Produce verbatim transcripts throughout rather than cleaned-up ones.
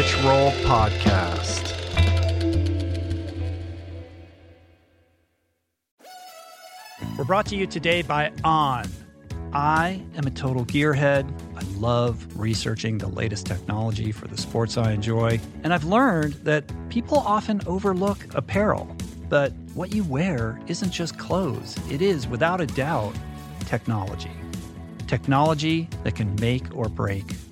Rich Roll Podcast. We're brought to you today by On. I am a total gearhead. I love researching the latest technology for the sports I enjoy. And I've learned that people often overlook apparel. But what you wear isn't just clothes. It is, without a doubt, technology. Technology that can make or break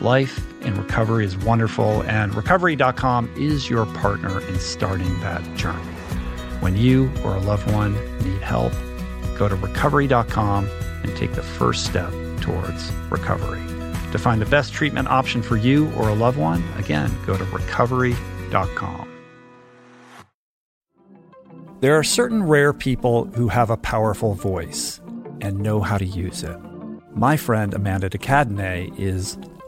Life in recovery is wonderful, and recovery dot com is your partner in starting that journey. When you or a loved one need help, go to recovery dot com and take the first step towards recovery. To find the best treatment option for you or a loved one, again, go to recovery dot com. There are certain rare people who have a powerful voice and know how to use it. My friend Amanda DeCadney is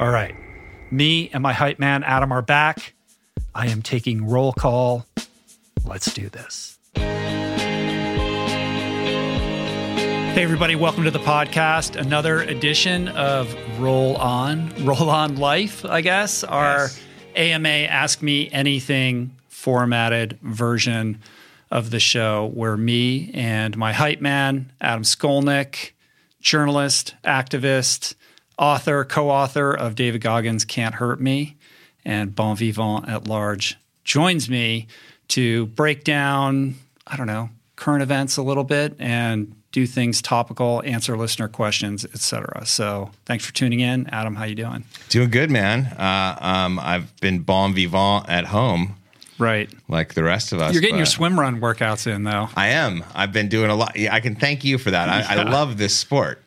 All right. Me and my hype man, Adam, are back. I am taking roll call. Let's do this. Hey, everybody. Welcome to the podcast. Another edition of Roll On, Roll On Life, I guess, our yes. A M A Ask Me Anything formatted version of the show where me and my hype man, Adam Skolnick, journalist, activist, author, co-author of David Goggins' Can't Hurt Me and Bon Vivant at Large, joins me to break down, I don't know, current events a little bit and do things topical, answer listener questions, et cetera. So thanks for tuning in. Adam, how you doing? Doing good, man. Uh, um, I've been bon vivant at home. Right. Like the rest of us. You're getting your swim run workouts in, though. I am. I've been doing a lot. I can thank you for that. Yeah. I, I love this sport.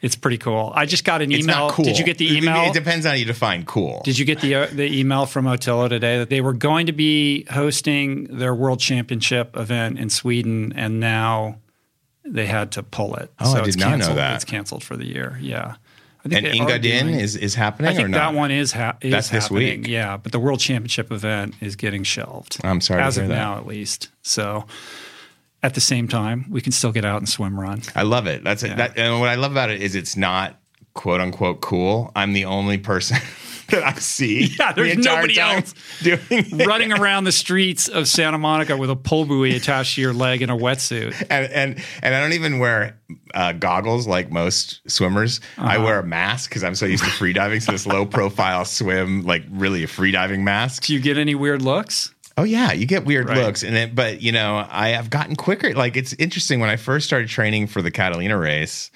It's pretty cool. I just got an email. It's not cool. Did you get the email? It depends on how you define cool. Did you get the uh, the email from Otillo today that they were going to be hosting their World Championship event in Sweden, and now they had to pull it? Oh, so I did not canceled. know that. It's canceled for the year. Yeah. I think and Engadin is, is happening I think or not? That one is, ha- is That's happening. That's this week. Yeah, but the World Championship event is getting shelved. I'm sorry As to hear that. As of now, at least. So... At the same time, we can still get out and swim run. I love it. That's yeah. it. That, and what I love about it is it's not quote unquote cool. I'm the only person that I see. Yeah, there's the nobody else doing it. Running around the streets of Santa Monica with a pull buoy attached to your leg in a wetsuit. And and and I don't even wear uh, goggles like most swimmers. Uh-huh. I wear a mask because I'm so used to free diving. So this low profile swim, like really a free diving mask. Do you get any weird looks? Oh yeah, you get weird right. looks, and it, but you know I have gotten quicker. Like it's interesting when I first started training for the Catalina race,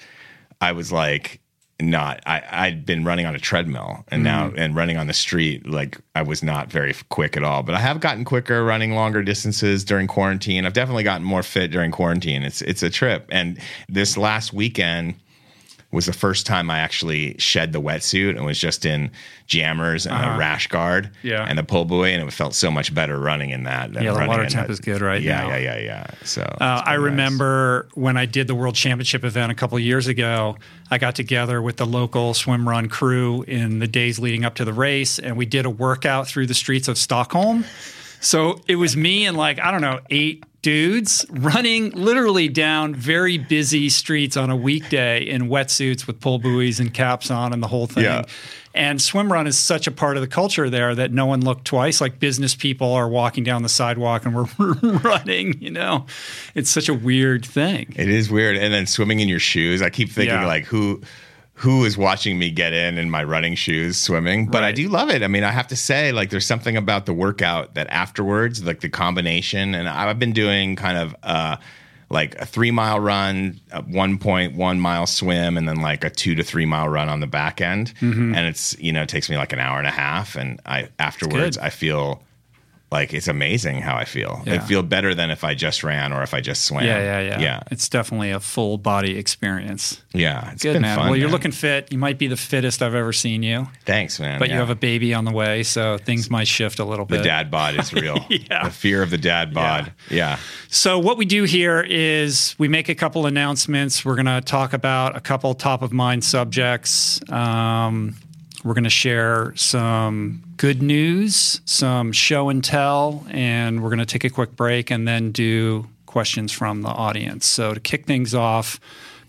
I was like not. I I'd been running on a treadmill and mm. now and running on the street. Like I was not very quick at all. But I have gotten quicker running longer distances during quarantine. I've definitely gotten more fit during quarantine. It's it's a trip. And this last weekend was the first time I actually shed the wetsuit and was just in jammers and uh-huh. a rash guard yeah. and the pull buoy, and it felt so much better running in that. Than yeah, the water temp that. is good right yeah, now. Yeah, yeah, yeah, yeah. So uh, I remember nice. when I did the World Championship event a couple of years ago, I got together with the local swim run crew in the days leading up to the race, and we did a workout through the streets of Stockholm. So it was me and like, I don't know, eight dudes running literally down very busy streets on a weekday in wetsuits with pull buoys and caps on and the whole thing. Yeah. And swim run is such a part of the culture there that no one looked twice. Like business people are walking down the sidewalk and we're running, you know. It's such a weird thing. It is weird. And then swimming in your shoes. I keep thinking yeah. like who who is watching me get in in my running shoes swimming, but right. I do love it. I mean, I have to say, like, there's something about the workout that afterwards, like the combination, and I've been doing kind of uh, like a three mile run, a one point one mile swim, and then like a two to three mile run on the back end. Mm-hmm. And it's, you know, it takes me like an hour and a half. And I afterwards I feel like it's amazing how I feel. Yeah. I feel better than if I just ran or if I just swam. Yeah, yeah, yeah. yeah. It's definitely a full body experience. Yeah, it's good, been man. Fun. Well, you're man. looking fit. You might be the fittest I've ever seen you. Thanks, man. But yeah. you have a baby on the way, so things might shift a little bit. The dad bod is real. yeah. The fear of the dad bod. Yeah. yeah. So what we do here is we make a couple announcements. We're going to talk about a couple top-of-mind subjects. Um, we're going to share some good news, some show and tell, and we're going to take a quick break and then do questions from the audience. So to kick things off...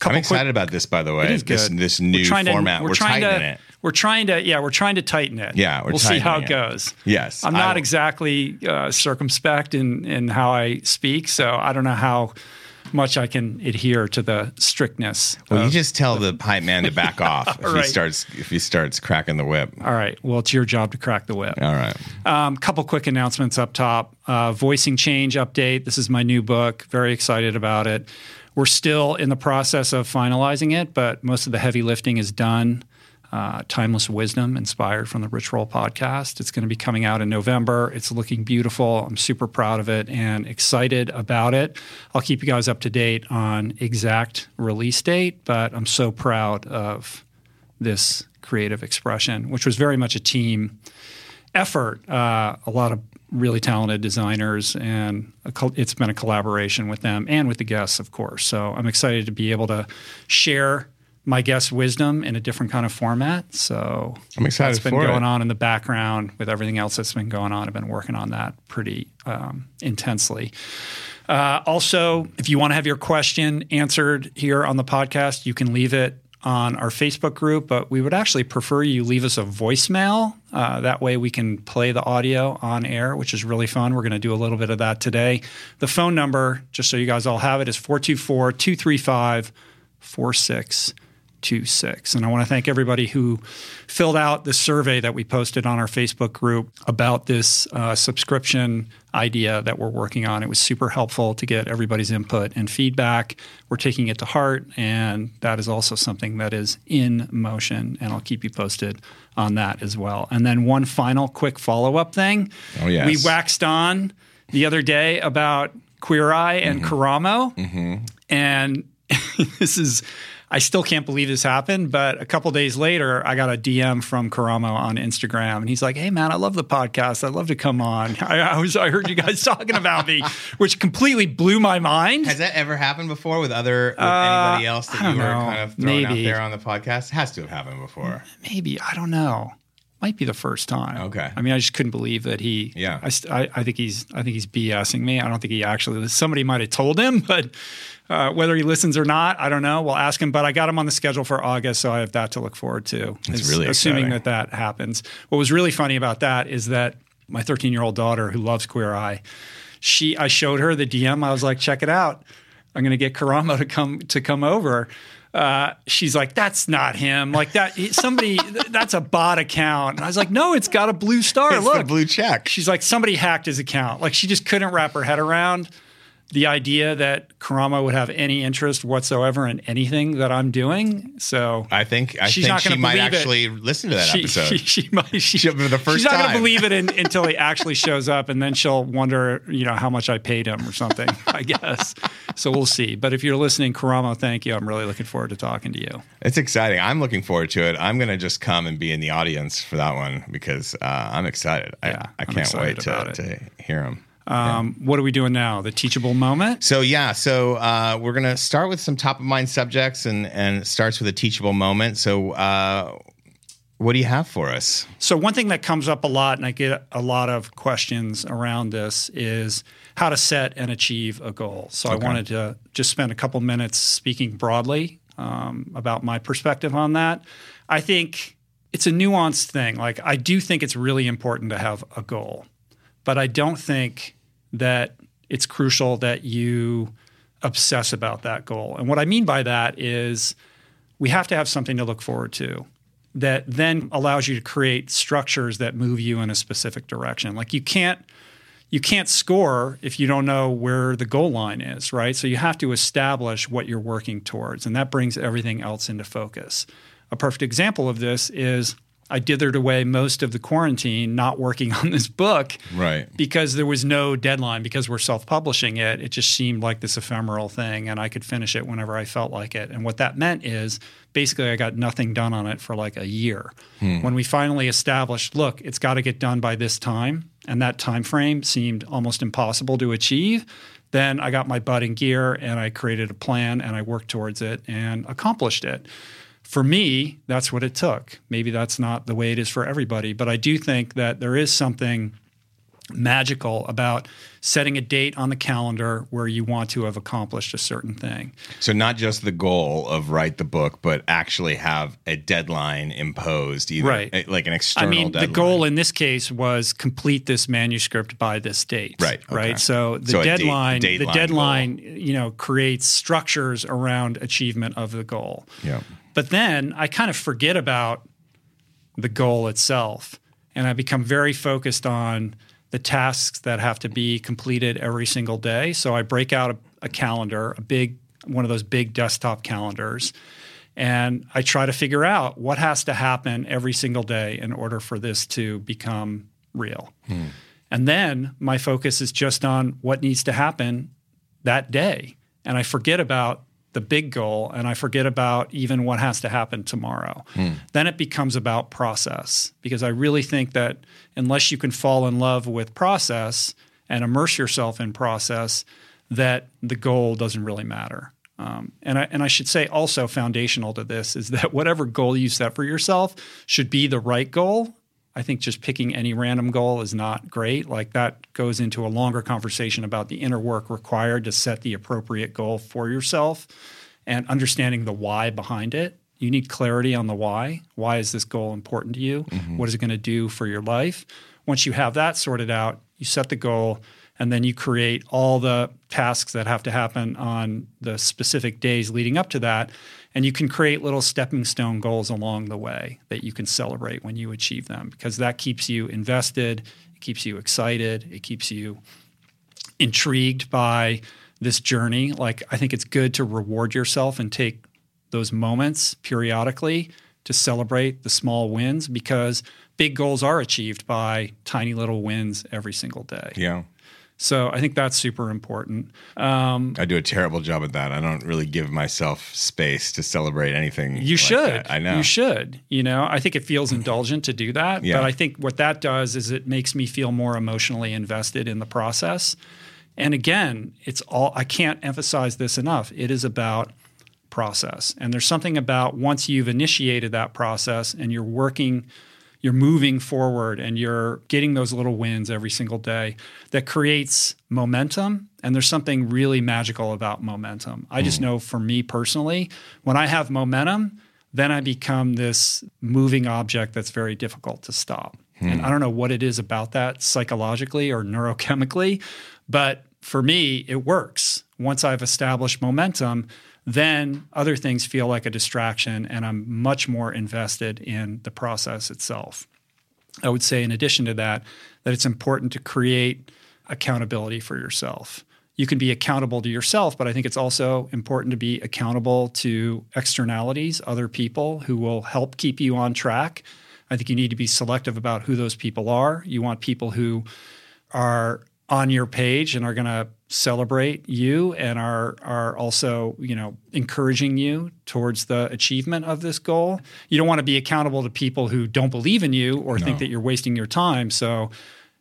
I'm excited quick, about this, by the way. It is good. This, this new we're format. To, we're, we're tightening to, it. We're trying to, yeah, we're trying to tighten it. Yeah, we're we'll see how it, it goes. Yes, I'm not exactly uh, circumspect in in how I speak, so I don't know how much I can adhere to the strictness. Well, you just tell the, the hype man to back yeah, off if right. he starts if he starts cracking the whip. All right. Well, it's your job to crack the whip. All right. Um, couple quick announcements up top. Uh, Voicing Change update. This is my new book. Very excited about it. We're still in the process of finalizing it, but most of the heavy lifting is done. Uh, timeless Wisdom, inspired from the Rich Roll podcast. It's going to be coming out in November. It's looking beautiful. I'm super proud of it and excited about it. I'll keep you guys up to date on exact release date, but I'm so proud of this creative expression, which was very much a team effort. Uh, a lot of really talented designers, and a col- it's been a collaboration with them and with the guests, of course. So I'm excited to be able to share my guest wisdom in a different kind of format. So I'm excited. That's been for going it. on in the background with everything else that's been going on. I've been working on that pretty um, intensely. Uh, also, if you want to have your question answered here on the podcast, you can leave it on our Facebook group, but we would actually prefer you leave us a voicemail. Uh, that way we can play the audio on air, which is really fun. We're going to do a little bit of that today. The phone number, just so you guys all have it, is four two four, two three five, four six two two. eight two six. And I want to thank everybody who filled out the survey that we posted on our Facebook group about this uh, subscription idea that we're working on. It was super helpful to get everybody's input and feedback. We're taking it to heart, and that is also something that is in motion, and I'll keep you posted on that as well. And then one final quick follow-up thing. Oh, yes. We waxed on the other day about Queer Eye and mm-hmm. Karamo, mm-hmm. and this is... I still can't believe this happened, but a couple days later, I got a D M from Karamo on Instagram, and he's like, "Hey, man, I love the podcast. I'd love to come on. I, I was, I heard you guys talking about me," which completely blew my mind. Has that ever happened before with other with uh, anybody else that you know. were kind of throwing maybe. out there on the podcast? It has to have happened before. Maybe. I don't know. Might be the first time. Okay. I mean, I just couldn't believe that he. Yeah. I, I think he's. I think he's BSing me. I don't think he actually. Somebody might have told him, but uh, whether he listens or not, I don't know. We'll ask him. But I got him on the schedule for August, so I have that to look forward to. It's really assuming exciting. that that happens. What was really funny about that is that my thirteen-year-old daughter, who loves Queer Eye, she. I showed her the D M. I was like, "Check it out. I'm going to get Karamo to come to come over." Uh, she's like, "That's not him. Like that, somebody, th- that's a bot account." And I was like, "No, it's got a blue star. It's Look, the blue check." She's like, "Somebody hacked his account." Like she just couldn't wrap her head around the idea that Karamo would have any interest whatsoever in anything that I'm doing. So I think I she's think not she might actually it. listen to that she, episode. She, she, she might. She, she, the first she's time. Not going to believe it in, until he actually shows up, and then she'll wonder, you know, how much I paid him or something. I guess. So we'll see. But if you're listening, Karamo, thank you. I'm really looking forward to talking to you. It's exciting. I'm looking forward to it. I'm going to just come and be in the audience for that one because uh, I'm excited. Yeah, I, I can't wait to, to hear him. Um, yeah. What are we doing now? The teachable moment? So, yeah. So uh, we're going to start with some top of mind subjects, and, and it starts with a teachable moment. So uh, what do you have for us? So one thing that comes up a lot, and I get a lot of questions around this, is how to set and achieve a goal. So okay. I wanted to just spend a couple minutes speaking broadly um, about my perspective on that. I think it's a nuanced thing. Like I do think it's really important to have a goal. But I don't think that it's crucial that you obsess about that goal. And what I mean by that is we have to have something to look forward to that then allows you to create structures that move you in a specific direction. Like you can't you can't score if you don't know where the goal line is, right? So you have to establish what you're working towards, and that brings everything else into focus. A perfect example of this is I dithered away most of the quarantine not working on this book right. because there was no deadline, because we're self-publishing it. It just seemed like this ephemeral thing, and I could finish it whenever I felt like it. And what that meant is basically I got nothing done on it for like a year. Hmm. When we finally established, look, it's got to get done by this time, and that time frame seemed almost impossible to achieve, then I got my butt in gear and I created a plan and I worked towards it and accomplished it. For me, that's what it took. Maybe that's not the way it is for everybody, but I do think that there is something magical about setting a date on the calendar where you want to have accomplished a certain thing. So not just the goal of write the book, but actually have a deadline imposed, either right. like an external deadline. I mean, deadline. The goal in this case was complete this manuscript by this date. Right. Okay. Right. So the so deadline, date, the deadline, goal. you know, creates structures around achievement of the goal. Yeah. But then I kind of forget about the goal itself, and I become very focused on the tasks that have to be completed every single day. So I break out a, a calendar, a big one of those big desktop calendars, and I try to figure out what has to happen every single day in order for this to become real. Hmm. And then my focus is just on what needs to happen that day, and I forget about the big goal, and I forget about even what has to happen tomorrow. Mm. Then it becomes about process, because I really think that unless you can fall in love with process and immerse yourself in process, that the goal doesn't really matter. Um, and I and I should say also foundational to this is that whatever goal you set for yourself should be the right goal. I think just picking any random goal is not great. Like that goes into a longer conversation about the inner work required to set the appropriate goal for yourself and understanding the why behind it. You need clarity on the why. Why is this goal important to you? Mm-hmm. What is it going to do for your life? Once you have that sorted out, you set the goal and then you create all the tasks that have to happen on the specific days leading up to that, and you can create little stepping stone goals along the way that you can celebrate when you achieve them, because that keeps you invested, it keeps you excited, it keeps you intrigued by this journey. Like, I think it's good to reward yourself and take those moments periodically to celebrate the small wins, because big goals are achieved by tiny little wins every single day. Yeah. So I think that's super important. Um, I do a terrible job at that. I don't really give myself space to celebrate anything. You like should. That. I know. You should. You know, I think it feels indulgent to do that. Yeah. But I think what that does is it makes me feel more emotionally invested in the process. And again, it's all, I can't emphasize this enough. It is about process. And there's something about once you've initiated that process and you're working, you're moving forward and you're getting those little wins every single day that creates momentum. And there's something really magical about momentum. I just mm. know for me personally, when I have momentum, then I become this moving object that's very difficult to stop. Mm. And I don't know what it is about that psychologically or neurochemically, but for me, it works. Once I've established momentum, then other things feel like a distraction, and I'm much more invested in the process itself. I would say, in addition to that, that it's important to create accountability for yourself. You can be accountable to yourself, but I think it's also important to be accountable to externalities, other people who will help keep you on track. I think you need to be selective about who those people are. You want people who are on your page and are going to celebrate you and are are also, you know, encouraging you towards the achievement of this goal. You don't want to be accountable to people who don't believe in you or no. think that you're wasting your time. So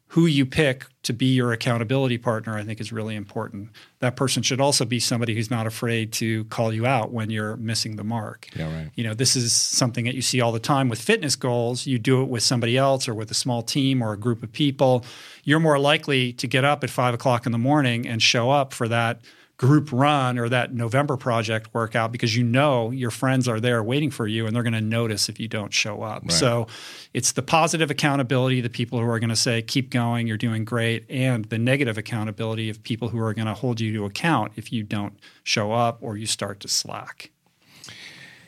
who you pick to be your accountability partner, I think, is really important. That person should also be somebody who's not afraid to call you out when you're missing the mark. Yeah, right. You know, this is something that you see all the time with fitness goals. You do it with somebody else or with a small team or a group of people. You're more likely to get up at five o'clock in the morning and show up for that group run or that November project workout because you know your friends are there waiting for you and they're going to notice if you don't show up. Right. So it's the positive accountability, the people who are going to say, keep going, you're doing great, and the negative accountability of people who are going to hold you to account if you don't show up or you start to slack.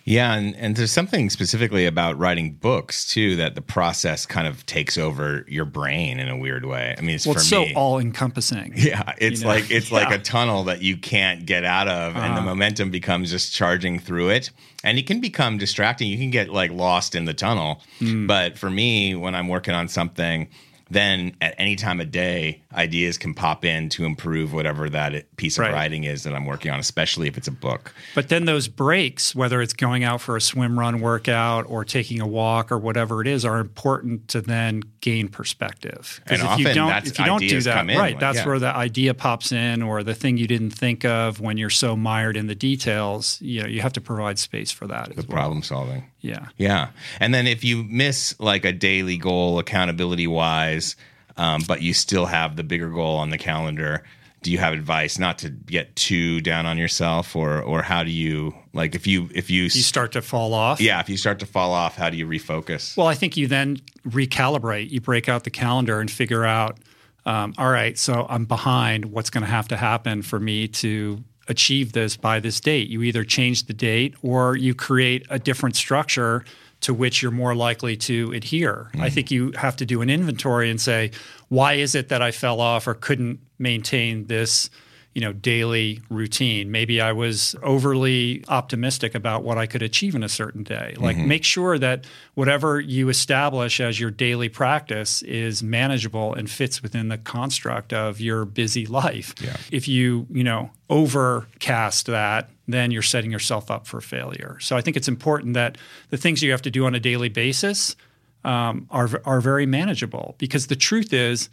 Yeah, and, and there's something specifically about writing books, too, that the process kind of takes over your brain in a weird way. I mean, it's well, for it's me, so all-encompassing. Yeah, it's you know? like it's yeah. like a tunnel that you can't get out of, uh, and the momentum becomes just charging through it. And it can become distracting. You can get, like, lost in the tunnel. Mm. But for me, when I'm working on something, then at any time of day, ideas can pop in to improve whatever that piece of right. writing is that I'm working on, especially if it's a book. But then those breaks, whether it's going out for a swim run workout or taking a walk or whatever it is, are important to then gain perspective. And if often you don't, that's if you don't do that, come in, right, like, that's yeah. where the idea pops in, or the thing you didn't think of when you're so mired in the details. You know, you have to provide space for that. The as well. Problem solving. Yeah. Yeah. And then if you miss like a daily goal accountability wise, um, but you still have the bigger goal on the calendar, do you have advice not to get too down on yourself, or or how do you like if you if you, you start to fall off? Yeah. If you start to fall off, how do you refocus? Well, I think you then recalibrate. You break out the calendar and figure out, um, all right, so I'm behind. What's going to have to happen for me to achieve this by this date? You either change the date or you create a different structure to which you're more likely to adhere. Mm. I think you have to do an inventory and say, why is it that I fell off or couldn't maintain this, you know, daily routine? Maybe I was overly optimistic about what I could achieve in a certain day. Like, mm-hmm. make sure that whatever you establish as your daily practice is manageable and fits within the construct of your busy life. Yeah. If you, you know, overcast that, then you're setting yourself up for failure. So I think it's important that the things you have to do on a daily basis um, are are very manageable, because the truth is,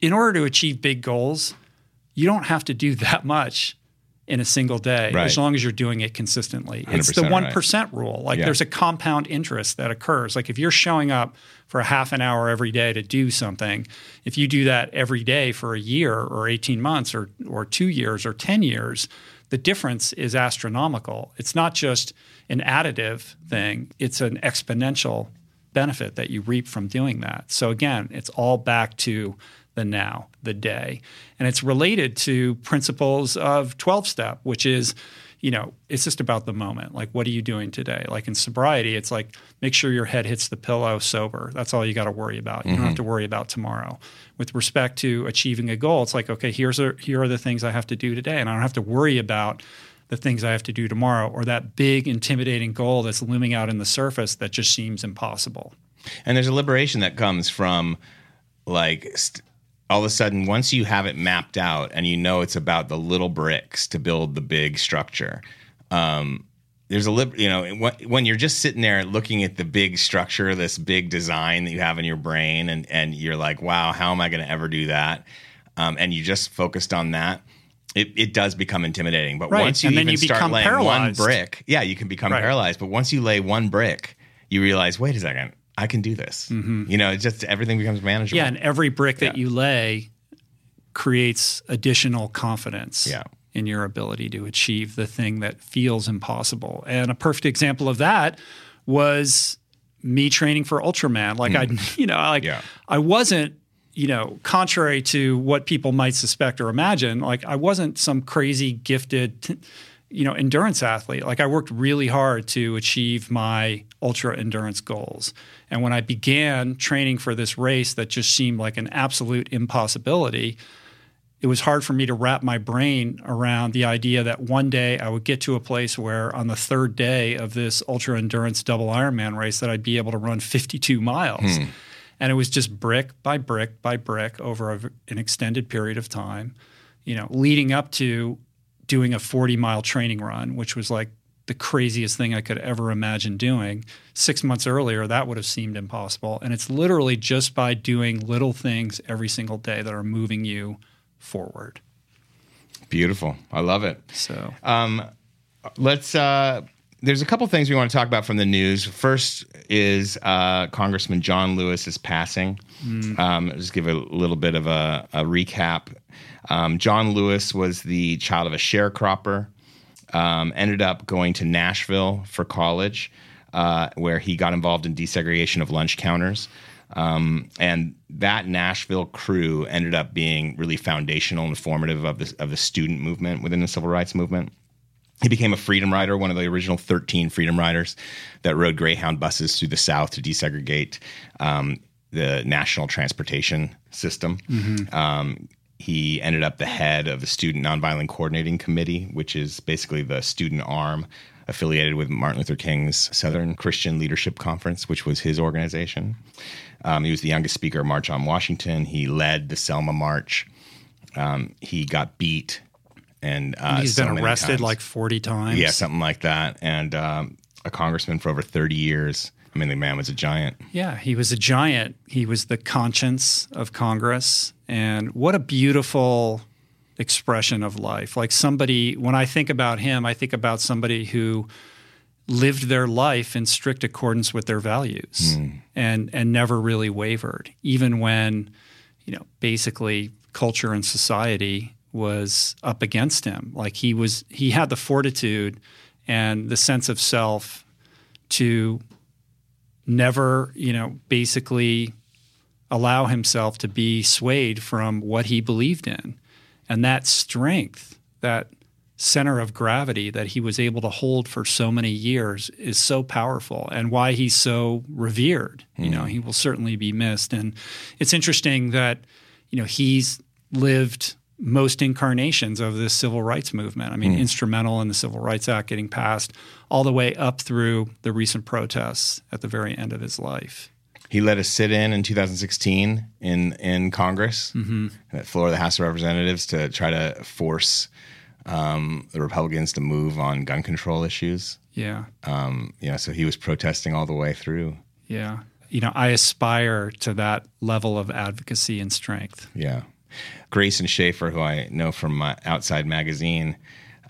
in order to achieve big goals, you don't have to do that much in a single day, right. as long as you're doing it consistently. It's the one percent right. rule. Like yeah. there's a compound interest that occurs. Like if you're showing up for a half an hour every day to do something, if you do that every day for a year or eighteen months or or two years or ten years, the difference is astronomical. It's not just an additive thing. It's an exponential benefit that you reap from doing that. So again, it's all back to the now, the day. And it's related to principles of twelve-step, which is, you know, it's just about the moment. Like, what are you doing today? Like in sobriety, it's like, make sure your head hits the pillow sober. That's all you got to worry about. You mm-hmm. don't have to worry about tomorrow. With respect to achieving a goal, it's like, okay, here's a, here are the things I have to do today. And I don't have to worry about the things I have to do tomorrow or that big intimidating goal that's looming out in the surface that just seems impossible. And there's a liberation that comes from like st- all of a sudden, once you have it mapped out and you know it's about the little bricks to build the big structure, um, there's a lib- you know wh- when you're just sitting there looking at the big structure, this big design that you have in your brain, and and you're like, wow, how am I going to ever do that? Um, and you just focused on that. It it does become intimidating, but right. once you and even you start laying paralyzed. one brick, yeah, you can become right. paralyzed. But once you lay one brick, you realize, wait a second. I can do this. Mm-hmm. You know, it just everything becomes manageable. Yeah, and every brick that yeah. you lay creates additional confidence yeah. in your ability to achieve the thing that feels impossible. And a perfect example of that was me training for Ultraman. Like mm. I, you know, like yeah. I wasn't, you know, contrary to what people might suspect or imagine, like I wasn't some crazy gifted t- you know, endurance athlete. Like I worked really hard to achieve my ultra endurance goals. And when I began training for this race that just seemed like an absolute impossibility, it was hard for me to wrap my brain around the idea that one day I would get to a place where on the third day of this ultra endurance double Ironman race that I'd be able to run fifty-two miles. Hmm. And it was just brick by brick by brick over a, an extended period of time, you know, leading up to doing a forty-mile training run, which was like the craziest thing I could ever imagine doing. Six months earlier, that would have seemed impossible. And it's literally just by doing little things every single day that are moving you forward. Beautiful. I love it. So um, let's uh, – there's a couple things we want to talk about from the news. First is uh, Congressman John Lewis's passing. Mm. Um, just give a little bit of a, a recap. Um, John Lewis was the child of a sharecropper, um, ended up going to Nashville for college, uh, where he got involved in desegregation of lunch counters. Um, and that Nashville crew ended up being really foundational and formative of the, of the student movement within the civil rights movement. He became a freedom rider, one of the original thirteen freedom riders that rode Greyhound buses through the South to desegregate um, the national transportation system. Mm-hmm. Um He ended up the head of the Student Nonviolent Coordinating Committee, which is basically the student arm affiliated with Martin Luther King's Southern Christian Leadership Conference, which was his organization. Um, he was the youngest speaker of March on Washington. He led the Selma March. Um, he got beat. And, uh, and he's so been arrested times. like forty times. Yeah, something like that. And um, a congressman for over thirty years. I mean, the man was a giant. Yeah, he was a giant. He was the conscience of Congress. And what a beautiful expression of life. Like somebody, when I think about him, I think about somebody who lived their life in strict accordance with their values mm. and and never really wavered, even when, you know, basically culture and society was up against him. Like he was, he had the fortitude and the sense of self to never, you know, basically allow himself to be swayed from what he believed in. And that strength, that center of gravity that he was able to hold for so many years is so powerful and why he's so revered. Mm. You know, he will certainly be missed. And it's interesting that, you know, he's lived most incarnations of this civil rights movement. I mean, mm. instrumental in the Civil Rights Act getting passed all the way up through the recent protests at the very end of his life. He led a sit-in in two thousand sixteen in, in Congress, mm-hmm. at the floor of the House of Representatives to try to force um, the Republicans to move on gun control issues. Yeah. Um, you know, so he was protesting all the way through. Yeah. You know, I aspire to that level of advocacy and strength. Yeah. Grayson Schaefer, who I know from my Outside Magazine,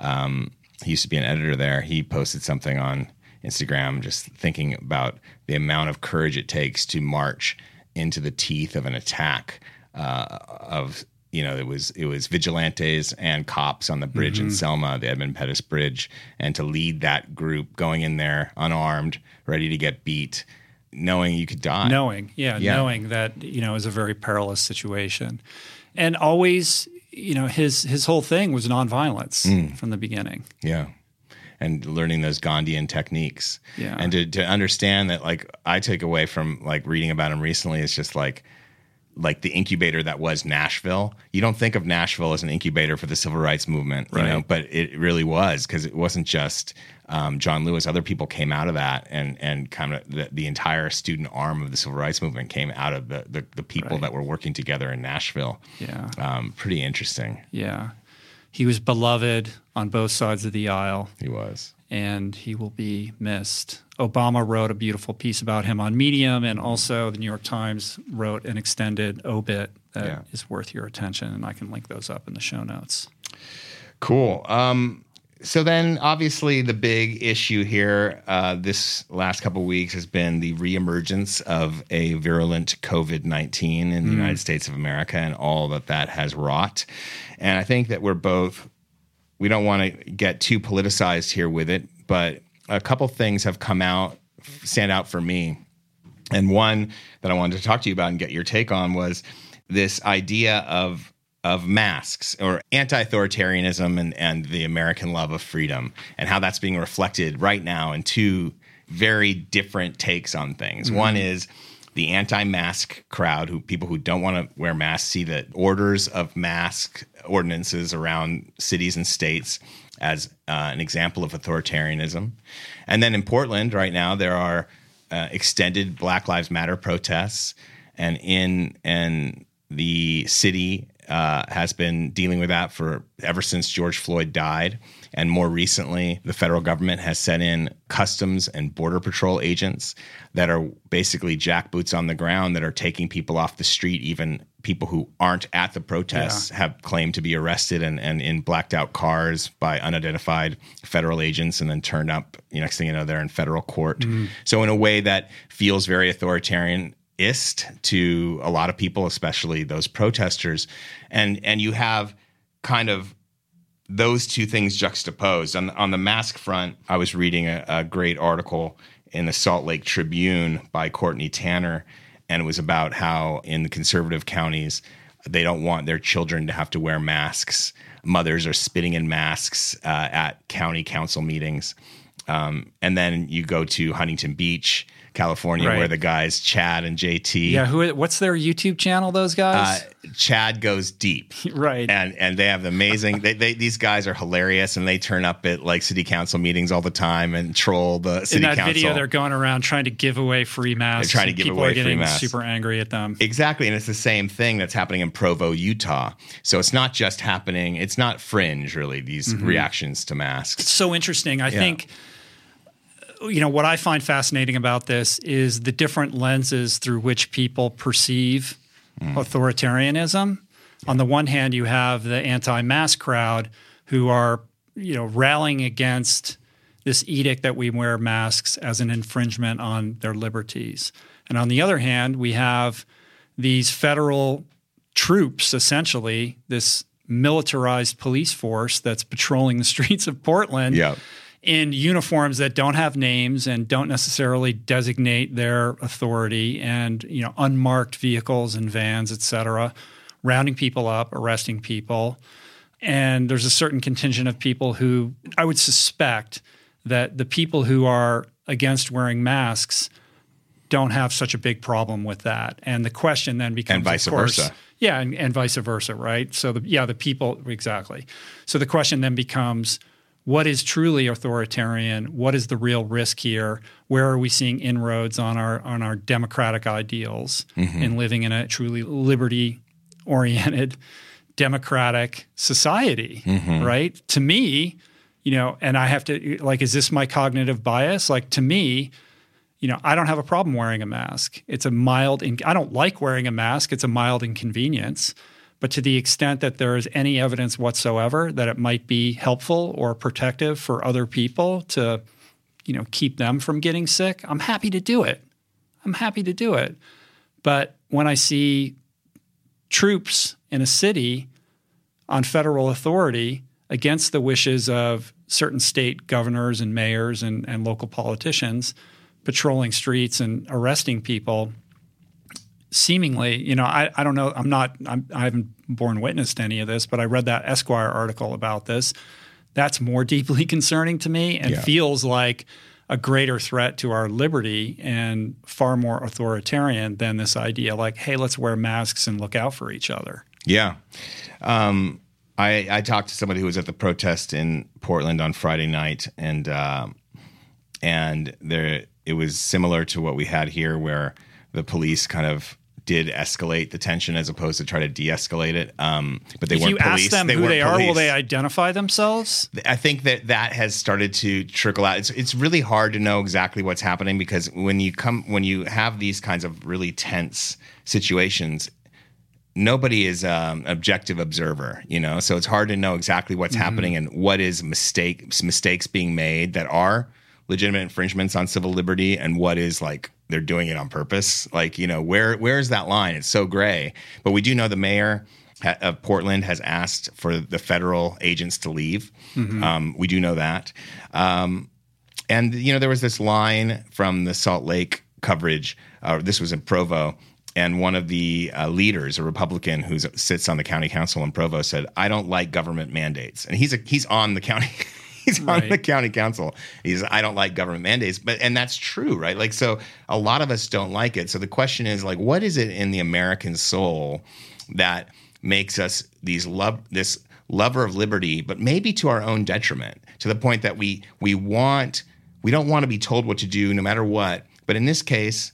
um, he used to be an editor there. He posted something on Instagram, just thinking about the amount of courage it takes to march into the teeth of an attack uh, of, you know, it was it was vigilantes and cops on the bridge mm-hmm. in Selma, the Edmund Pettus Bridge, and to lead that group going in there unarmed, ready to get beat, knowing you could die. Knowing, yeah, yeah, knowing that, you know, it was a very perilous situation. And always, you know, his his whole thing was nonviolence mm. from the beginning. Yeah. And learning those Gandhian techniques. Yeah. And to, to understand that, like, I take away from, like, reading about him recently, it's just like, like the incubator that was Nashville. You don't think of Nashville as an incubator for the civil rights movement, you right. know, but it really was, because it wasn't just um, John Lewis. Other people came out of that, and and kind of the, the entire student arm of the civil rights movement came out of the the, the people right. that were working together in Nashville. Yeah, um, pretty interesting. Yeah, he was beloved on both sides of the aisle. He was, and he will be missed. Obama wrote a beautiful piece about him on Medium, and also the New York Times wrote an extended obit that yeah. is worth your attention, and I can link those up in the show notes. Cool. Um, so then, obviously, the big issue here uh, this last couple of weeks has been the reemergence of a virulent covid nineteen in the mm. United States of America, and all that that has wrought. And I think that we're both, we don't want to get too politicized here with it, but a couple things have come out, stand out for me. And one that I wanted to talk to you about and get your take on was this idea of of masks, or anti-authoritarianism, and, and the American love of freedom, and how that's being reflected right now in two very different takes on things. Mm-hmm. One is the anti-mask crowd, who people who don't want to wear masks see the orders of mask ordinances around cities and states as uh, an example of authoritarianism. And then in Portland right now, there are uh, extended Black Lives Matter protests, and in and the city uh, has been dealing with that for ever since George Floyd died. And more recently, the federal government has sent in Customs and Border Patrol agents that are basically jackboots on the ground that are taking people off the street. Even people who aren't at the protests yeah. have claimed to be arrested and, and in blacked out cars by unidentified federal agents, and then turned up, you know, next thing you know, they're in federal court. Mm. So in a way that feels very authoritarianist to a lot of people, especially those protesters. And, and you have kind of those two things juxtaposed. On, on the mask front, I was reading a, a great article in the Salt Lake Tribune by Courtney Tanner, and it was about how in the conservative counties, they don't want their children to have to wear masks. Mothers are spitting in masks uh, at county council meetings. Um, and then you go to Huntington Beach, California, right. where the guys Chad and J T. Yeah, who? Are, what's their YouTube channel? Those guys. Uh, Chad Goes Deep, right? And and they have the amazing. they, they these guys are hilarious, and they turn up at like city council meetings all the time and troll the city council. In that council. video, they're going around trying to give away free masks. They're trying to give people away are free masks. Super angry at them. Exactly, and it's the same thing that's happening in Provo, Utah. So it's not just happening. It's not fringe, really. These mm-hmm. reactions to masks. It's so interesting. I yeah. think. You know, what I find fascinating about this is the different lenses through which people perceive mm. authoritarianism. Yeah. On the one hand, you have the anti-mask crowd who are, you know, rallying against this edict that we wear masks as an infringement on their liberties. And on the other hand, we have these federal troops, essentially, this militarized police force that's patrolling the streets of Portland. Yeah. in uniforms that don't have names and don't necessarily designate their authority, and, you know, unmarked vehicles and vans, et cetera, rounding people up, arresting people. And there's a certain contingent of people who I would suspect that the people who are against wearing masks don't have such a big problem with that. And the question then becomes, and vice of course, versa. Yeah, and, and vice versa, right? So, the, yeah, the people, exactly. So the question then becomes, what is truly authoritarian? What is the real risk here? Where are we seeing inroads on our on our democratic ideals mm-hmm. and living in a truly liberty-oriented, democratic society, mm-hmm. right? To me, you know, and I have to, like, is this my cognitive bias? Like, to me, you know, I don't have a problem wearing a mask. It's a mild, inc- I don't like wearing a mask. It's a mild inconvenience. But to the extent that there is any evidence whatsoever that it might be helpful or protective for other people to, you know, keep them from getting sick, I'm happy to do it. I'm happy to do it. But when I see troops in a city on federal authority against the wishes of certain state governors and mayors and, and local politicians patrolling streets and arresting people, seemingly, you know, I, I don't know, I'm not, I'm, I haven't borne witness to any of this, but I read that Esquire article about this. That's more deeply concerning to me and yeah. feels like a greater threat to our liberty and far more authoritarian than this idea like, hey, let's wear masks and look out for each other. Yeah. Um, I, I talked to somebody who was at the protest in Portland on Friday night, and uh, and there it was similar to what we had here, where the police kind of did escalate the tension as opposed to try to de-escalate it. Um, but they if weren't police. If you ask them they who they police. are, will they identify themselves? I think that that has started to trickle out. It's it's really hard to know exactly what's happening, because when you come when you have these kinds of really tense situations, nobody is an um, objective observer, you know? So it's hard to know exactly what's mm-hmm. happening and what is mistake mistakes being made that are legitimate infringements on civil liberty, and what is like they're doing it on purpose. Like, you know, where where is that line? It's so gray. But we do know the mayor ha- of Portland has asked for the federal agents to leave. Mm-hmm. Um, we do know that. Um, and, you know, there was this line from the Salt Lake coverage. Uh, this was in Provo. And one of the uh, leaders, a Republican who sits on the county council in Provo, said, "I don't like government mandates." And he's a, he's on the county he's right. on the county council. He's I don't like government mandates, but and that's true, right? Like, so a lot of us don't like it. So the question is, like, what is it in the American soul that makes us these love this lover of liberty, but maybe to our own detriment, to the point that we we want we don't want to be told what to do no matter what. But in this case,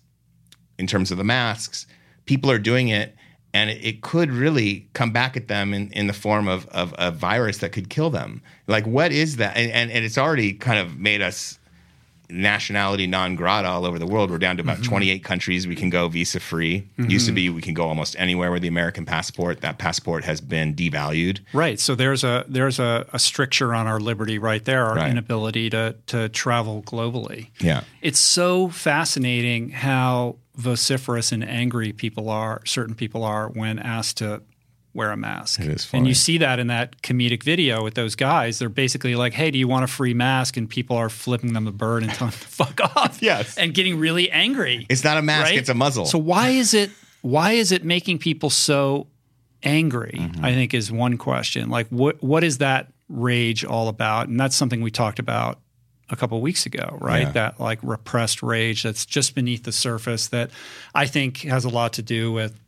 in terms of the masks, people are doing it, and it, it could really come back at them in, in the form of, of a virus that could kill them. Like, what is that? And, and and it's already kind of made us nationality non grata all over the world. We're down to about mm-hmm. twenty-eight countries we can go visa-free. Mm-hmm. Used to be we can go almost anywhere with the American passport. That passport has been devalued. Right. So there's a there's a, a stricture on our liberty right there, our right. inability to to travel globally. Yeah. It's so fascinating how vociferous and angry people are, certain people are, when asked to wear a mask. It is funny. And you see that in that comedic video with those guys. They're basically like, hey, do you want a free mask? And people are flipping them a bird and telling them to fuck off. Yes. And getting really angry. It's not a mask, right? It's a muzzle. So why is it why is it making people so angry? Mm-hmm. I think is one question. Like, what what is that rage all about? And that's something we talked about a couple of weeks ago, right? Yeah. That like repressed rage that's just beneath the surface, that I think has a lot to do with,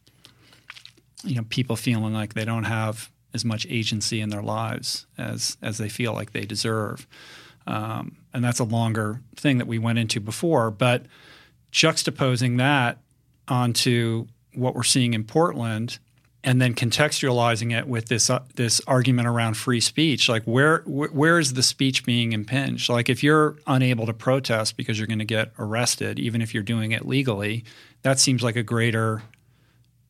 you know, people feeling like they don't have as much agency in their lives as as they feel like they deserve. Um, and that's a longer thing that we went into before, but juxtaposing that onto what we're seeing in Portland and then contextualizing it with this uh, this argument around free speech, like where wh- where is the speech being impinged? Like, if you're unable to protest because you're going to get arrested, even if you're doing it legally, that seems like a greater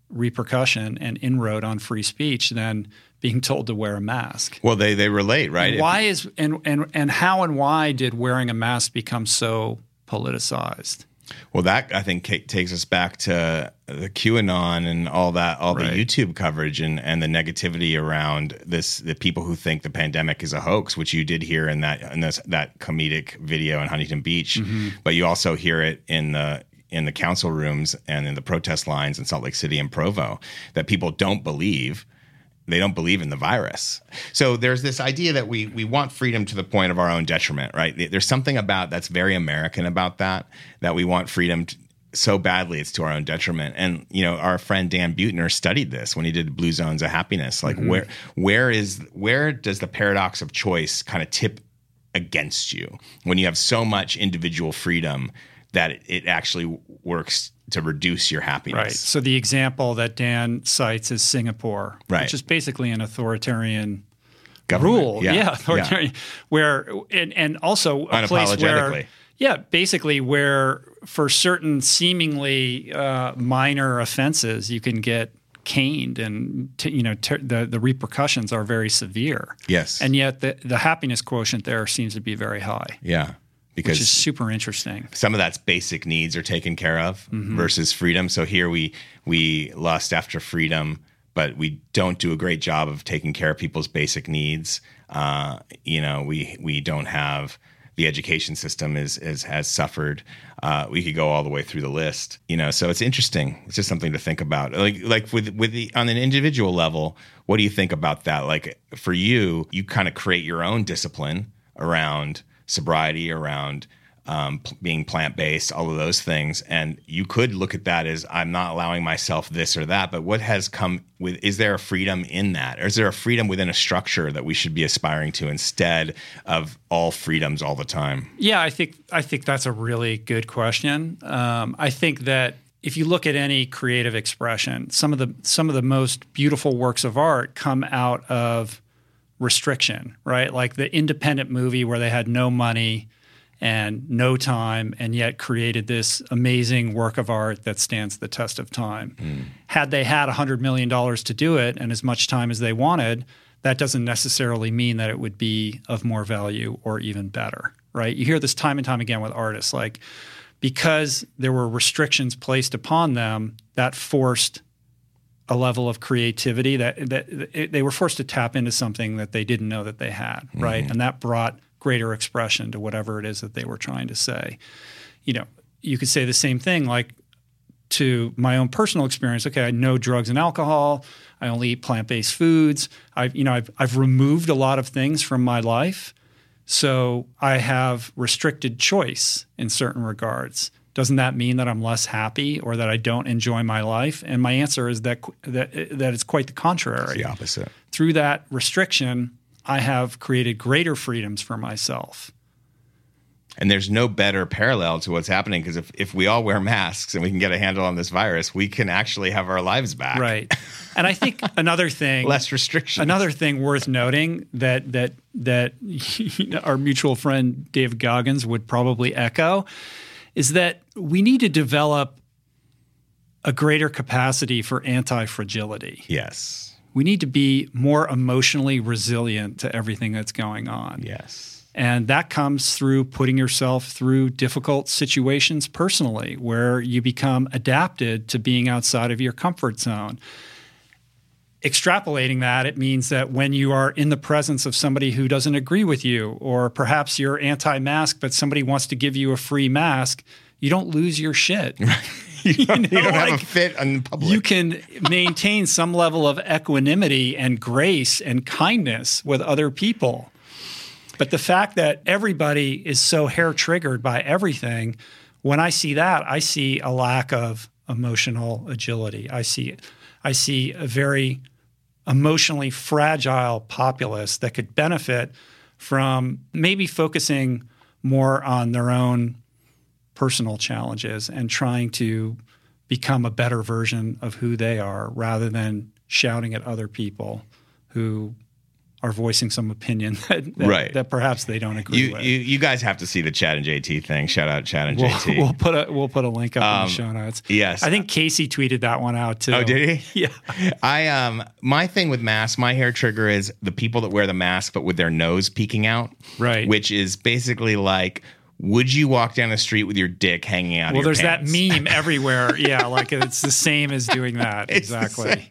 repercussion and inroad on free speech than being told to wear a mask. Well, they they relate, right? And why is and, and and how and why did wearing a mask become so politicized? Well, that, I think, takes us back to the QAnon and all that, all right. the YouTube coverage and, and the negativity around this, the people who think the pandemic is a hoax, which you did hear in that in this, that comedic video in Huntington Beach. Mm-hmm. But you also hear it in the in the council rooms and in the protest lines in Salt Lake City and Provo, that people don't believe. They don't believe in the virus. So there's this idea that we we want freedom to the point of our own detriment, right? There's something about that's very American about that, that we want freedom to, so badly it's to our own detriment. And, you know, our friend Dan Buettner studied this when he did Blue Zones of Happiness. Like, mm-hmm. where where is where does the paradox of choice kind of tip against you when you have so much individual freedom that it actually works to reduce your happiness. Right. So the example that Dan cites is Singapore, right. which is basically an authoritarian government. Rule. Yeah, yeah authoritarian. Yeah. Where and, and also a place where, yeah, basically where for certain seemingly uh, minor offenses you can get caned, and t- you know t- the the repercussions are very severe. Yes. And yet the the happiness quotient there seems to be very high. Yeah. Because which is super interesting. Some of that's basic needs are taken care of mm-hmm. versus freedom. So here we we lust after freedom, but we don't do a great job of taking care of people's basic needs. Uh, you know, we we don't have the education system is, is has suffered. Uh, we could go all the way through the list, you know. So it's interesting. It's just something to think about. Like like with with the on an individual level, what do you think about that? Like for you, you kind of create your own discipline around sobriety, around um, p- being plant-based, all of those things. And you could look at that as I'm not allowing myself this or that, but what has come with, is there a freedom in that? Or is there a freedom within a structure that we should be aspiring to instead of all freedoms all the time? Yeah, I think, I think that's a really good question. Um, I think that if you look at any creative expression, some of the, some of the most beautiful works of art come out of restriction, right? Like the independent movie where they had no money and no time, and yet created this amazing work of art that stands the test of time. Mm. Had they had one hundred million dollars to do it and as much time as they wanted, that doesn't necessarily mean that it would be of more value or even better, right? You hear this time and time again with artists, like because there were restrictions placed upon them, that forced a level of creativity that, that it, they were forced to tap into something that they didn't know that they had, right? Mm. And that brought greater expression to whatever it is that they were trying to say. You know, you could say the same thing, like to my own personal experience. Okay, I know drugs and alcohol. I only eat plant-based foods. I've, you know, I've, I've removed a lot of things from my life. So I have restricted choice in certain regards. Doesn't that mean that I'm less happy or that I don't enjoy my life? And my answer is that, that, that it's quite the contrary. It's the opposite. Through that restriction, I have created greater freedoms for myself. And there's no better parallel to what's happening, because if, if we all wear masks and we can get a handle on this virus, we can actually have our lives back. Right. And I think another thing— Less restrictions. Another thing worth noting that that that our mutual friend David Goggins would probably echo is that we need to develop a greater capacity for anti-fragility. Yes. We need to be more emotionally resilient to everything that's going on. Yes. And that comes through putting yourself through difficult situations personally, where you become adapted to being outside of your comfort zone. Extrapolating that, it means that when you are in the presence of somebody who doesn't agree with you, or perhaps you're anti-mask, but somebody wants to give you a free mask, you don't lose your shit. Right. You don't, you know, you don't like, have a fit in public. You can maintain some level of equanimity and grace and kindness with other people. But the fact that everybody is so hair-triggered by everything, when I see that, I see a lack of emotional agility. I see, I see a very emotionally fragile populace that could benefit from maybe focusing more on their own personal challenges and trying to become a better version of who they are, rather than shouting at other people who are voicing some opinion that, that, right. that perhaps they don't agree you, with. You, you guys have to see the Chad and J T thing. Shout out Chad and we'll, J T. We'll put a we'll put a link up um, in the show notes. Yes, I think Casey tweeted that one out too. Oh, did he? Yeah. I um my thing with masks, my hair trigger is the people that wear the mask but with their nose peeking out. Right. Which is basically like, would you walk down the street with your dick hanging out? Well, of your there's pants? That meme everywhere. Yeah, like it's the same as doing that. It's exactly.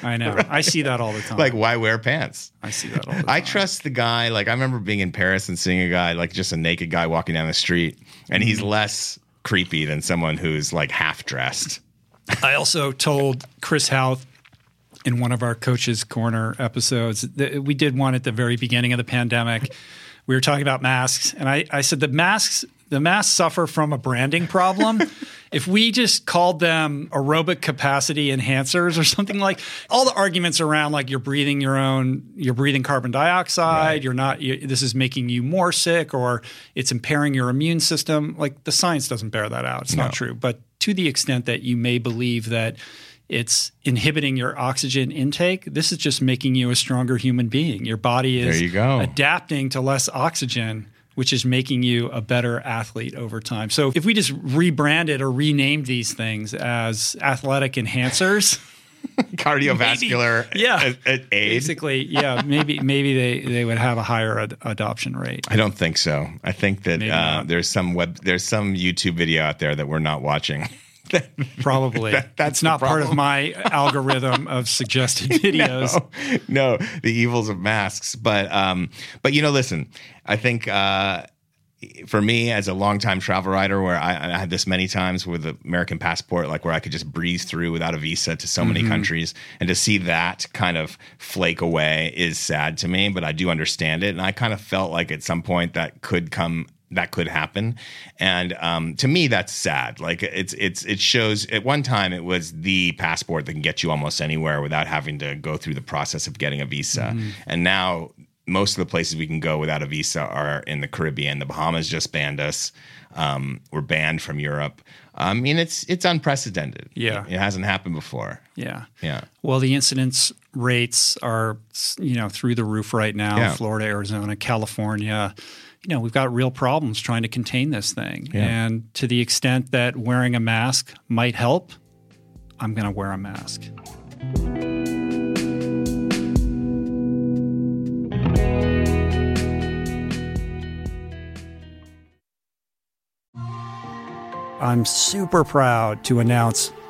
I know. Right. I see that all the time. Like, why wear pants? I see that all the time. I trust the guy. Like, I remember being in Paris and seeing a guy, like just a naked guy walking down the street, and he's less creepy than someone who's like half dressed. I also told Chris Houth in one of our Coach's Corner episodes that we did one at the very beginning of the pandemic. We were talking about masks, and I, I said the masks the masks suffer from a branding problem. If we just called them aerobic capacity enhancers or something, like all the arguments around like you're breathing your own, you're breathing carbon dioxide, right. you're not, you, this is making you more sick, or it's impairing your immune system. Like the science doesn't bear that out. It's no. not true. But to the extent that you may believe that it's inhibiting your oxygen intake, this is just making you a stronger human being. Your body is there you go. adapting to less oxygen, which is making you a better athlete over time. So if we just rebranded or renamed these things as athletic enhancers, cardiovascular maybe, yeah, aid. Basically, yeah, maybe maybe they, they would have a higher ad- adoption rate. I don't think so. I think that uh, there's some web there's some YouTube video out there that we're not watching. Probably. That, that's not part of my algorithm of suggested videos. No, no, the evils of masks. But, um, but you know, listen, I think, uh, for me as a longtime travel writer, where I, I had this many times with the American passport, like where I could just breeze through without a visa to so many mm-hmm. countries, and to see that kind of flake away is sad to me, but I do understand it. And I kind of felt like at some point that could come, that could happen. And um, to me, that's sad. Like it's, it's, it shows at one time it was the passport that can get you almost anywhere without having to go through the process of getting a visa. Mm-hmm. And now most of the places we can go without a visa are in the Caribbean. The Bahamas just banned us. Um, we're banned from Europe. I mean, it's it's unprecedented. Yeah. It, it hasn't happened before. Yeah. Yeah. Well, the incidence rates are, you know, through the roof right now. Yeah. Florida, Arizona, California. You know, we've got real problems trying to contain this thing. Yeah. And to the extent that wearing a mask might help, I'm going to wear a mask. I'm super proud to announce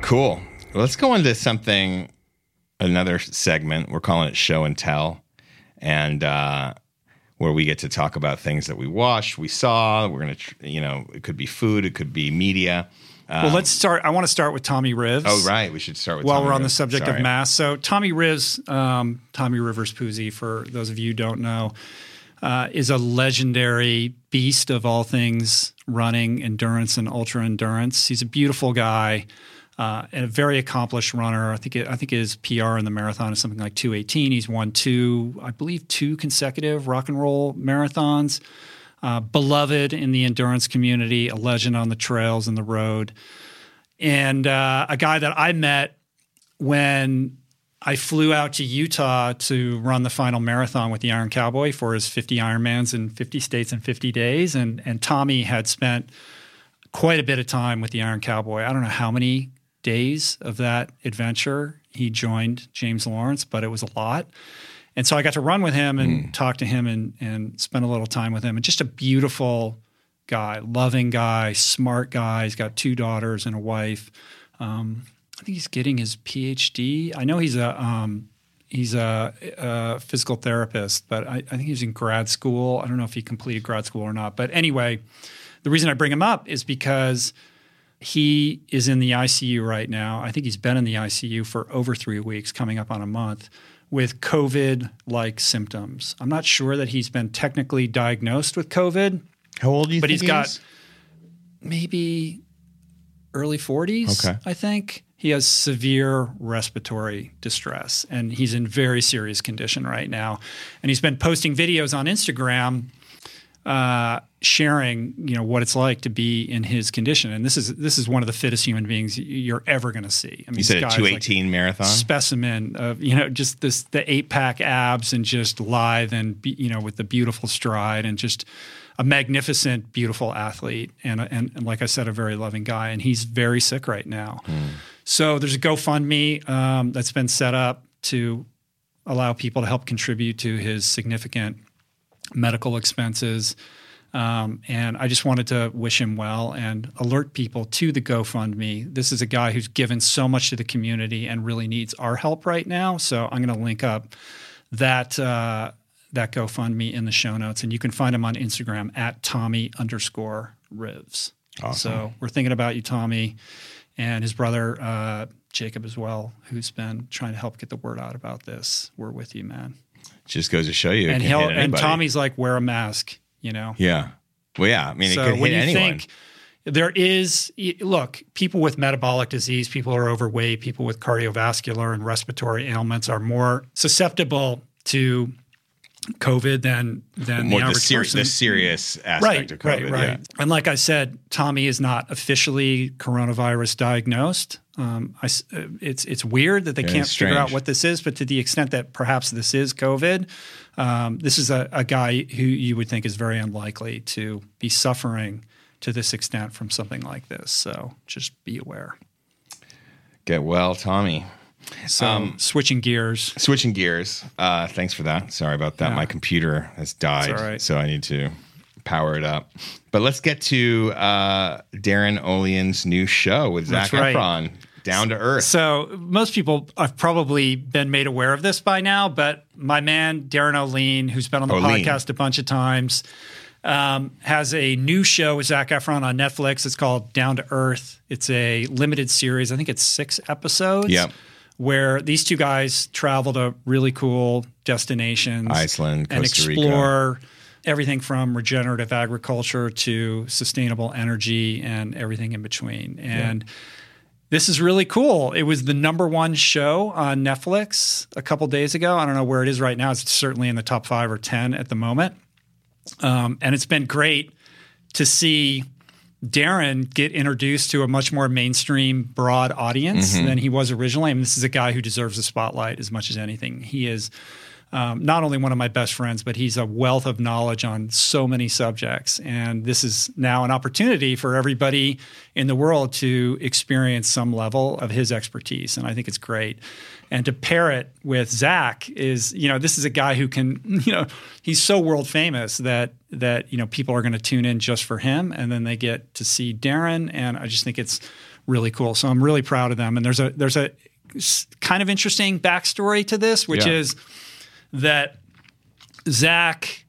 Cool. Let's go into something, another segment. We're calling it Show and Tell, and uh, where we get to talk about things that we watched, we saw. We're going to, you know, it could be food, it could be media. Um, well, let's start. I want to start with Tommy Rivs. Oh, right. We should start with While Tommy we're on Rivs. the subject Sorry. of mass. So Tommy Rivs, um, Tommy Rivers Puzi, for those of you who don't know, uh, is a legendary beast of all things running, endurance, and ultra-endurance. He's a beautiful guy. Uh, and a very accomplished runner. I think it, I think his P R in the marathon is something like two eighteen. He's won two, I believe, two consecutive rock and roll marathons. Uh, beloved in the endurance community, a legend on the trails and the road. And uh, a guy that I met when I flew out to Utah to run the final marathon with the Iron Cowboy for his fifty Ironmans in fifty states in fifty days. And, and Tommy had spent quite a bit of time with the Iron Cowboy. I don't know how many days of that adventure he joined James Lawrence, but it was a lot. And so I got to run with him and mm. talk to him and, and spend a little time with him. And just a beautiful guy, loving guy, smart guy. He's got two daughters and a wife. Um, I think he's getting his P H D. I know he's a um, he's a, a physical therapist, but I, I think he's in grad school. I don't know if he completed grad school or not. But anyway, the reason I bring him up is because he is in the I C U right now. I think he's been in the I C U for over three weeks, coming up on a month, with COVID-like symptoms. I'm not sure that he's been technically diagnosed with COVID. How old do you but think he's he got is? Maybe early forties, okay. I think. He has severe respiratory distress, and he's in very serious condition right now. And he's been posting videos on Instagram uh, sharing, you know, what it's like to be in his condition. And this is, this is one of the fittest human beings you're ever going to see. I mean, you said a two eighteen like marathon specimen of, you know, just this, the eight pack abs and just lithe and, you know, with the beautiful stride and just a magnificent, beautiful athlete. And, and, and like I said, a very loving guy, and he's very sick right now. Mm. So there's a GoFundMe, um, that's been set up to allow people to help contribute to his significant medical expenses. Um, and I just wanted to wish him well and alert people to the GoFundMe. This is a guy who's given so much to the community and really needs our help right now. So I'm going to link up that uh, that GoFundMe in the show notes. And you can find him on Instagram at Tommy underscore Rivs. Awesome. So we're thinking about you, Tommy, and his brother, uh, Jacob, as well, who's been trying to help get the word out about this. We're with you, man. Just goes to show you. And, he'll, and Tommy's like, wear a mask, you know? Yeah. Well, yeah. I mean, so it could hit you anyone. Think there is, look, people with metabolic disease, people who are overweight, people with cardiovascular and respiratory ailments are more susceptible to COVID than than More the average the seri- person. The serious aspect right, of COVID. Right, right, yeah. And like I said, Tommy is not officially coronavirus diagnosed. Um, I, it's it's weird that they yeah, can't figure out what this is, but to the extent that perhaps this is COVID, um, this is a, a guy who you would think is very unlikely to be suffering to this extent from something like this. So just be aware. Get well, Tommy. So um, switching gears. Switching gears. Uh, thanks for that. Sorry about that. Yeah. My computer has died, it's all right. So I need to power it up. But let's get to uh, Darren Olean's new show with Zach That's Efron, right. Down to Earth. So most people have probably been made aware of this by now, but my man Darren Olean, who's been on the Olean. podcast a bunch of times, um, has a new show with Zach Efron on Netflix. It's called Down to Earth. It's a limited series. I think it's six episodes. Yep. Where these two guys travel to really cool destinations, Iceland, and Costa explore Rica. Everything from regenerative agriculture to sustainable energy and everything in between. And yeah. this is really cool. It was the number one show on Netflix a couple days ago. I don't know where it is right now. It's certainly in the top five or ten at the moment. Um, and it's been great to see Darren get introduced to a much more mainstream, broad audience mm-hmm. than he was originally. I mean, this is a guy who deserves the spotlight as much as anything. He is um, not only one of my best friends, but he's a wealth of knowledge on so many subjects. And this is now an opportunity for everybody in the world to experience some level of his expertise. And I think it's great. And to pair it with Zach is, you know, this is a guy who can, you know, he's so world famous that, that you know, people are going to tune in just for him. And then they get to see Darren. And I just think it's really cool. So I'm really proud of them. And there's a there's a kind of interesting backstory to this, which yeah. is that Zach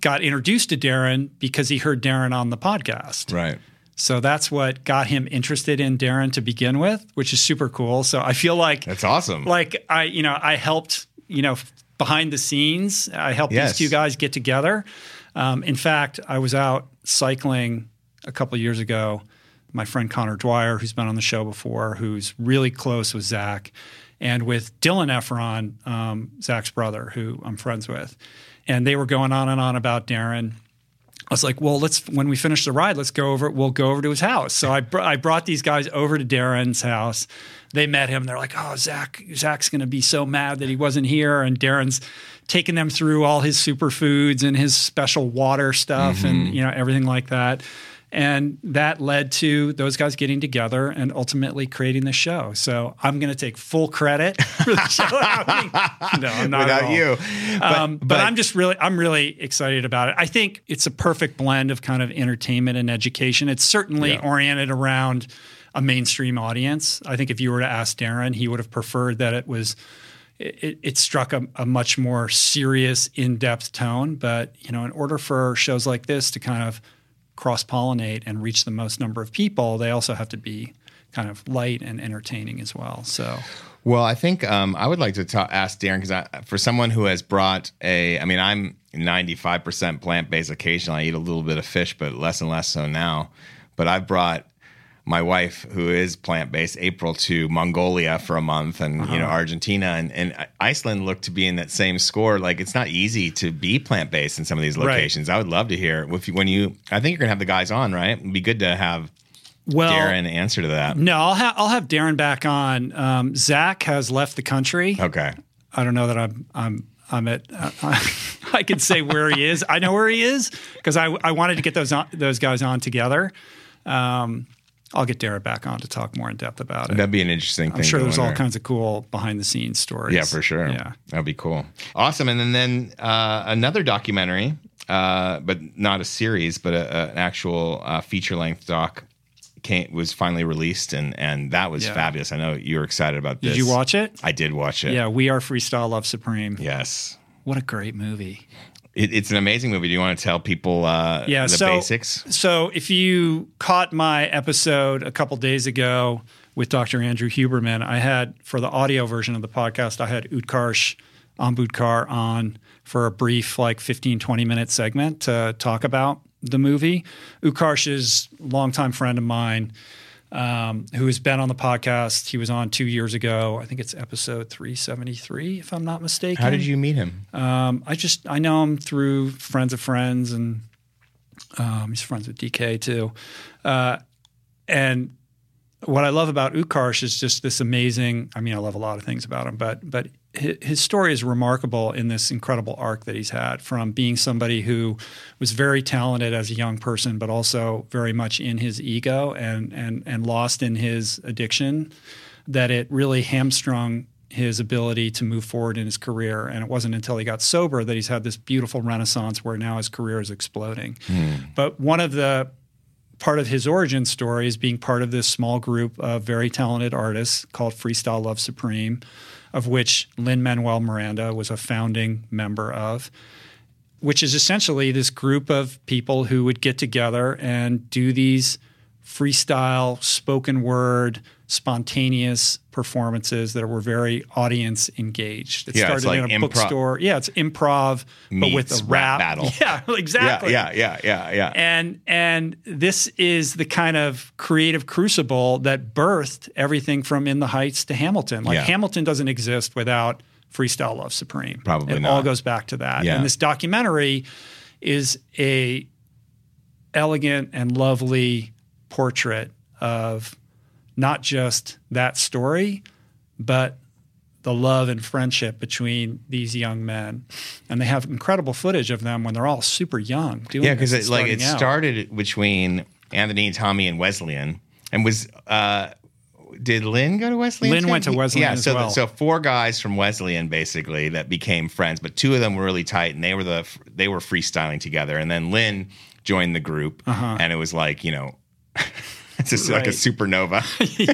got introduced to Darren because he heard Darren on the podcast. Right. So that's what got him interested in Darren to begin with, which is super cool. So I feel like that's awesome. Like I, you know, I helped, you know, behind the scenes, I helped yes. these two guys get together. Um, in fact, I was out cycling a couple of years ago. My friend Connor Dwyer, who's been on the show before, who's really close with Zach, and with Dylan Efron, um, Zach's brother, who I'm friends with, and they were going on and on about Darren. I was like, well, let's, when we finish the ride, let's go over, we'll go over to his house. So I, br- I brought these guys over to Darren's house. They met him. They're like, oh, Zach, Zach's going to be so mad that he wasn't here. And Darren's taking them through all his superfoods and his special water stuff mm-hmm. and, you know, everything like that. And that led to those guys getting together and ultimately creating the show. So I'm going to take full credit for the show. No, I'm not without at all. you. But, um, but, but I'm just really, I'm really excited about it. I think it's a perfect blend of kind of entertainment and education. It's certainly yeah. oriented around a mainstream audience. I think if you were to ask Darren, he would have preferred that it was. It, it struck a, a much more serious, in-depth tone. But you know, in order for shows like this to kind of cross-pollinate and reach the most number of people, they also have to be kind of light and entertaining as well. So, well, I think um, I would like to ta- ask Darren, because for someone who has brought a, I mean, I'm ninety-five percent plant-based occasionally. I eat a little bit of fish, but less and less so now. But I've brought my wife, who is plant-based, April, to Mongolia for a month, and uh-huh. you know, Argentina and, and Iceland look to be in that same score. Like, it's not easy to be plant-based in some of these locations. Right. I would love to hear if you, when you. I think you're gonna have the guys on, right? It'd be good to have well, Darren answer to that. No, I'll have I'll have Darren back on. Um, Zach has left the country. Okay, I don't know that I'm I'm I'm at. Uh, I can say where he is. I know where he is because I I wanted to get those on, those guys on together. Um, I'll get Darren back on to talk more in depth about it. That'd be an interesting thing. I'm sure there's all kinds of cool behind-the-scenes stories. Yeah, for sure. Yeah, that'd be cool. Awesome. And then, then uh, another documentary, uh, but not a series, but a, a, an actual uh, feature-length doc came, was finally released, and, and that was yeah. fabulous. I know you were excited about this. Did you watch it? I did watch it. Yeah, We Are Freestyle Love Supreme. Yes. What a great movie. It, it's an amazing movie. Do you want to tell people uh, yeah, the so, basics? So if you caught my episode a couple days ago with Doctor Andrew Huberman, I had, for the audio version of the podcast, I had Utkarsh Ambudkar on for a brief like fifteen, twenty-minute segment to talk about the movie. Utkarsh is a longtime friend of mine. um, who has been on the podcast. He was on two years ago. I think it's episode three seventy-three, if I'm not mistaken. How did you meet him? Um, I just, I know him through friends of friends, and um, he's friends with D K too. Uh, and what I love about Utkarsh is just this amazing, I mean, I love a lot of things about him, but but his story is remarkable in this incredible arc that he's had, from being somebody who was very talented as a young person, but also very much in his ego and and and lost in his addiction, that it really hamstrung his ability to move forward in his career. And it wasn't until he got sober that he's had this beautiful renaissance where now his career is exploding. Mm. But one of the part of his origin story is being part of this small group of very talented artists called Freestyle Love Supreme, of which Lin-Manuel Miranda was a founding member of, which is essentially this group of people who would get together and do these freestyle, spoken word, spontaneous performances that were very audience engaged. It yeah, started it's like in a improv- bookstore. Yeah, it's improv, but with a rap. rap battle. Yeah, exactly. Yeah, yeah, yeah, yeah, yeah. And, and this is the kind of creative crucible that birthed everything from In the Heights to Hamilton. Like yeah. Hamilton doesn't exist without Freestyle Love Supreme. Probably it not. It all goes back to that. Yeah. And this documentary is a elegant and lovely portrait of not just that story, but the love and friendship between these young men. And they have incredible footage of them when they're all super young doing yeah, because it, like, it out. started between Anthony, Tommy, and Wesleyan. And was uh, did Lin go to Wesleyan? Lin too? went to Wesleyan yeah, as so, well. So four guys from Wesleyan basically that became friends, but two of them were really tight, and they were the they were freestyling together. And then Lin joined the group, uh-huh. and it was like, you know... It's just right. like a supernova.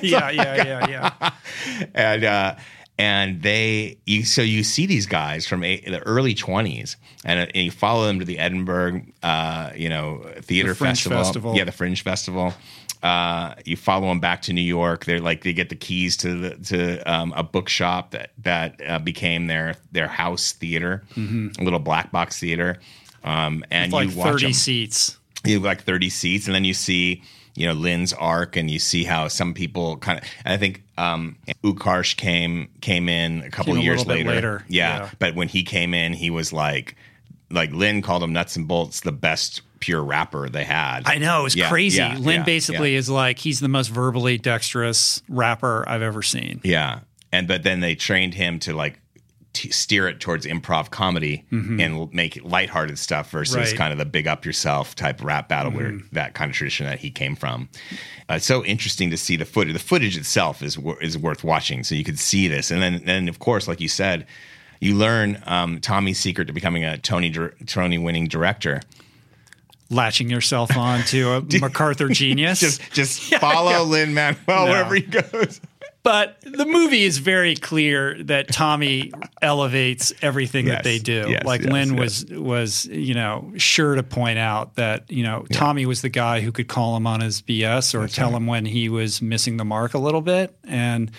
yeah, yeah, yeah, yeah. and uh, and they you, so you see these guys from a, the early twenties, and, uh, and you follow them to the Edinburgh, uh, you know, theater the Fringe festival. festival. Yeah, the Fringe Festival. Uh, you follow them back to New York. They're like they get the keys to the, to um, a bookshop that that uh, became their their house theater, mm-hmm. a little black box theater. Um, and with you like watch thirty them. seats. You like thirty seats, and then you see. You know, Lynn's arc, and you see how some people kind of, and I think um, Utkarsh came came in a couple came of years a later. Bit later. Yeah, yeah. But when he came in, he was like, like Lin called him nuts and bolts, the best pure rapper they had. I know. It was yeah, crazy. Yeah, Lin yeah, basically yeah. is like, he's the most verbally dexterous rapper I've ever seen. Yeah. And, but then they trained him to like, T- steer it towards improv comedy mm-hmm. and make it lighthearted stuff versus right. kind of the big up yourself type rap battle mm-hmm. where that kind of tradition that he came from. Uh, it's so interesting to see the footage. The footage itself is is worth watching, so you could see this. And then, then of course, like you said, you learn um, Tommy's secret to becoming a Tony dir- Tony winning director. Latching yourself on to a MacArthur genius. Just just yeah, follow yeah. Lin-Manuel no. wherever he goes. But the movie is very clear that Tommy elevates everything yes, that they do. Yes, like yes, Lin yes. was, was, you know, sure to point out that, you know, yeah. Tommy was the guy who could call him on his B S or That's tell right. him when he was missing the mark a little bit. And,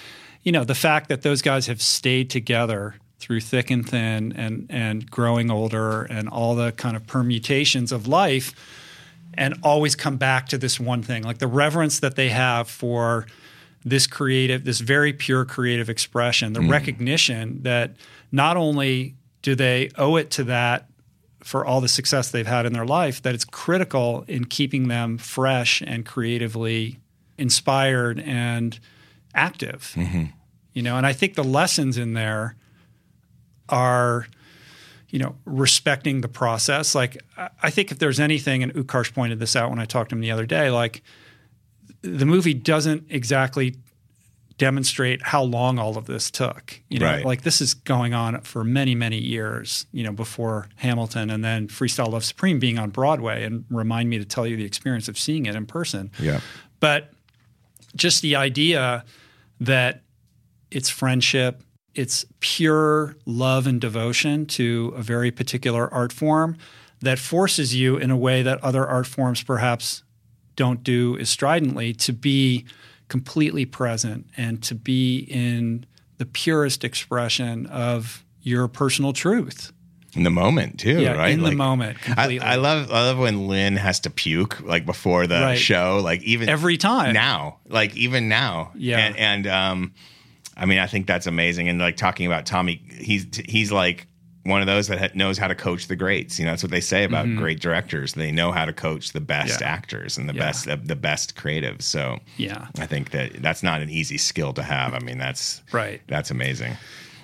you know, the fact that those guys have stayed together through thick and thin and, and growing older and all the kind of permutations of life and always come back to this one thing, like the reverence that they have for this creative, this very pure creative expression, the mm. recognition that not only do they owe it to that for all the success they've had in their life, that it's critical in keeping them fresh and creatively inspired and active. Mm-hmm. You know, and I think the lessons in there are, you know, respecting the process. Like, I think if there's anything, and Utkarsh pointed this out when I talked to him the other day, like, the movie doesn't exactly demonstrate how long all of this took. You know, right. like this is going on for many, many years, you know, before Hamilton and then Freestyle Love Supreme being on Broadway, and remind me to tell you the experience of seeing it in person. Yeah. But just the idea that it's friendship, it's pure love and devotion to a very particular art form that forces you in a way that other art forms perhaps don't do as stridently, to be completely present and to be in the purest expression of your personal truth. in the moment too, yeah, right? In like, the moment, completely. I, I love, I love when Lynn has to puke like before the right. show, like even every time now, like even now, yeah. And, and um, I mean, I think that's amazing. And like talking about Tommy, he's he's like one of those that ha- knows how to coach the greats. You know, that's what they say about mm-hmm. great directors. They know how to coach the best yeah. actors and the yeah. best, uh, the best creatives. So yeah, I think that that's not an easy skill to have. I mean, that's right. That's amazing.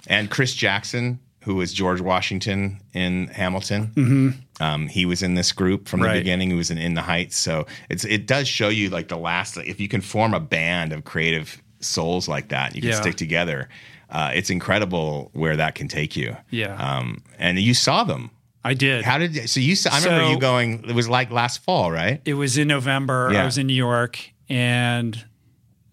And Chris Jackson, who was George Washington in Hamilton. Mm-hmm. Um, he was in this group from right. the beginning. He was in In the Heights. So it's, it does show you like the last, like, if you can form a band of creative souls like that, you can yeah. stick together. Uh, it's incredible where that can take you. Yeah. Um, and you saw them. I did. How did, so you saw, I remember so, you going, it was like last fall, right? It was in November. Yeah. I was in New York and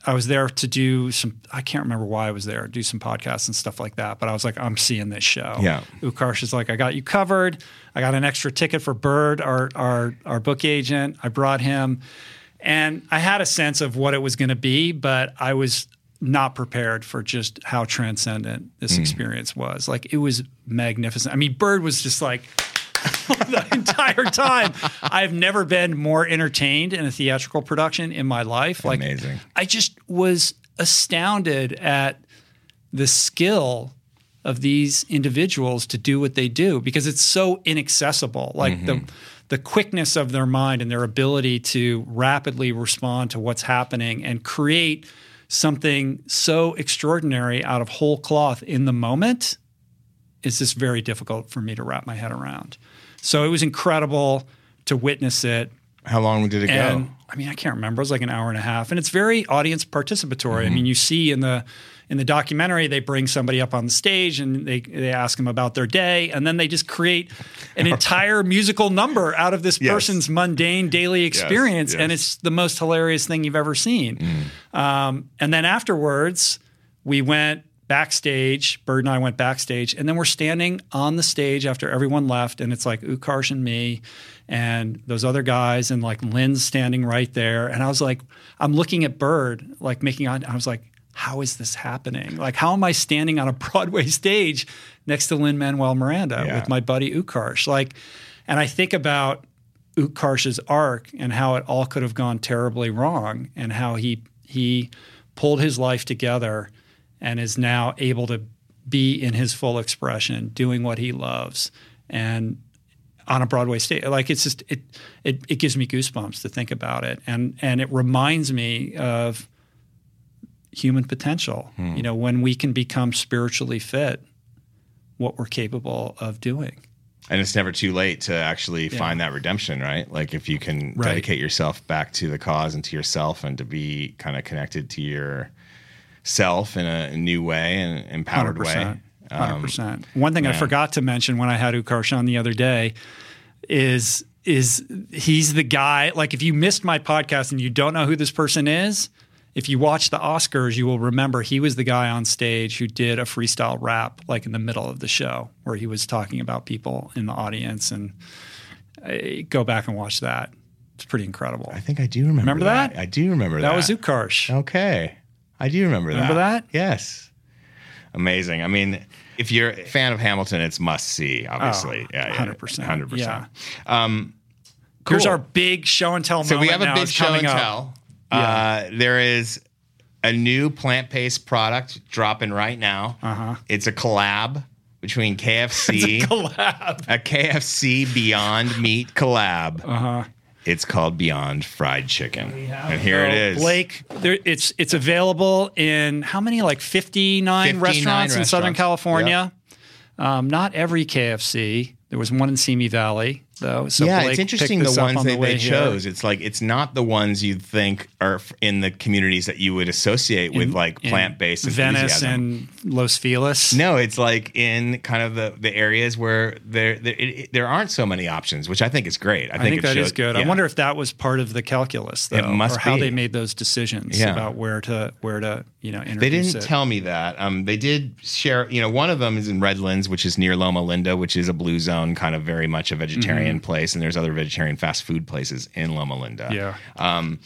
I was there to do some, I can't remember why I was there, do some podcasts and stuff like that. But I was like, I'm seeing this show. Yeah. Utkarsh is like, I got you covered. I got an extra ticket for Bird, our our our book agent. I brought him. And I had a sense of what it was going to be, but I was not prepared for just how transcendent this mm. experience was. Like, it was magnificent. I mean, Bird was just like... the entire time. I've never been more entertained in a theatrical production in my life. Like, amazing. I just was astounded at the skill of these individuals to do what they do because it's so inaccessible. Like mm-hmm. the the quickness of their mind and their ability to rapidly respond to what's happening and create something so extraordinary out of whole cloth in the moment is just very difficult for me to wrap my head around. So it was incredible to witness it. How long did it and, go? I mean, I can't remember. It was like an hour and a half. And it's very audience participatory. Mm-hmm. I mean, you see in the in the documentary, they bring somebody up on the stage and they, they ask them about their day. And then they just create an entire musical number out of this yes. person's mundane daily experience. Yes, yes. And it's the most hilarious thing you've ever seen. Mm. Um, and then afterwards, we went backstage, Bird and I went backstage, and then we're standing on the stage after everyone left, and it's like Utkarsh and me and those other guys, and like Lynn's standing right there. And I was like, I'm looking at Bird, like making on, I was like, how is this happening? Like, how am I standing on a Broadway stage next to Lin-Manuel Miranda yeah. with my buddy Utkarsh? Like, and I think about Utkarsh's arc and how it all could have gone terribly wrong and how he he pulled his life together and is now able to be in his full expression, doing what he loves, and on a Broadway stage. Like, it's just it it, it gives me goosebumps to think about it, and and it reminds me of human potential. Hmm. You know, when we can become spiritually fit, what we're capable of doing. And it's never too late to actually yeah. find that redemption, right? Like, if you can right. dedicate yourself back to the cause and to yourself, and to be kind of connected to your self in a new way and empowered one hundred percent, way. Um, one hundred percent. One thing man. I forgot to mention when I had Utkarsh on the other day is is he's the guy, like if you missed my podcast and you don't know who this person is, if you watch the Oscars, you will remember he was the guy on stage who did a freestyle rap like in the middle of the show where he was talking about people in the audience. And I, go back and watch that. It's pretty incredible. I think I do remember, remember that. that. I do remember that. That was Utkarsh. Okay. I do remember, remember that. Remember that? Yes. Amazing. I mean, if you're a fan of Hamilton, it's must see, obviously. Oh, yeah, one hundred percent. Yeah, one hundred percent. Yeah. Um, cool. Here's our big show and tell so moment. So we have a big show and tell. Uh, yeah. There is a new plant-based product dropping right now. Uh-huh. It's a collab between K F C. It's a collab. A K F C Beyond Meat collab. Uh-huh. It's called Beyond Fried Chicken, and here it is. Blake, there, it's it's available in how many, like fifty-nine, fifty-nine restaurants, restaurants in Southern California? Yep. Um, not every K F C. There was one in Simi Valley, though. So yeah, Blake it's interesting the ones on that the they chose. Here. It's like it's not the ones you'd think are in the communities that you would associate in, with like plant-based Venice enthusiasm. And Los Feliz. No, it's like in kind of the, the areas where there there, it, there aren't so many options, which I think is great. I think, I think it that shows, is good. Yeah. I wonder if that was part of the calculus, though, it must or how be. They made those decisions yeah. about where to where to you know introduce. They didn't it. tell me that. Um, they did share. You know, one of them is in Redlands, which is near Loma Linda, which is a blue zone, kind of very much a vegetarian. Mm-hmm. place, and there's other vegetarian fast food places in Loma Linda. Yeah. Um,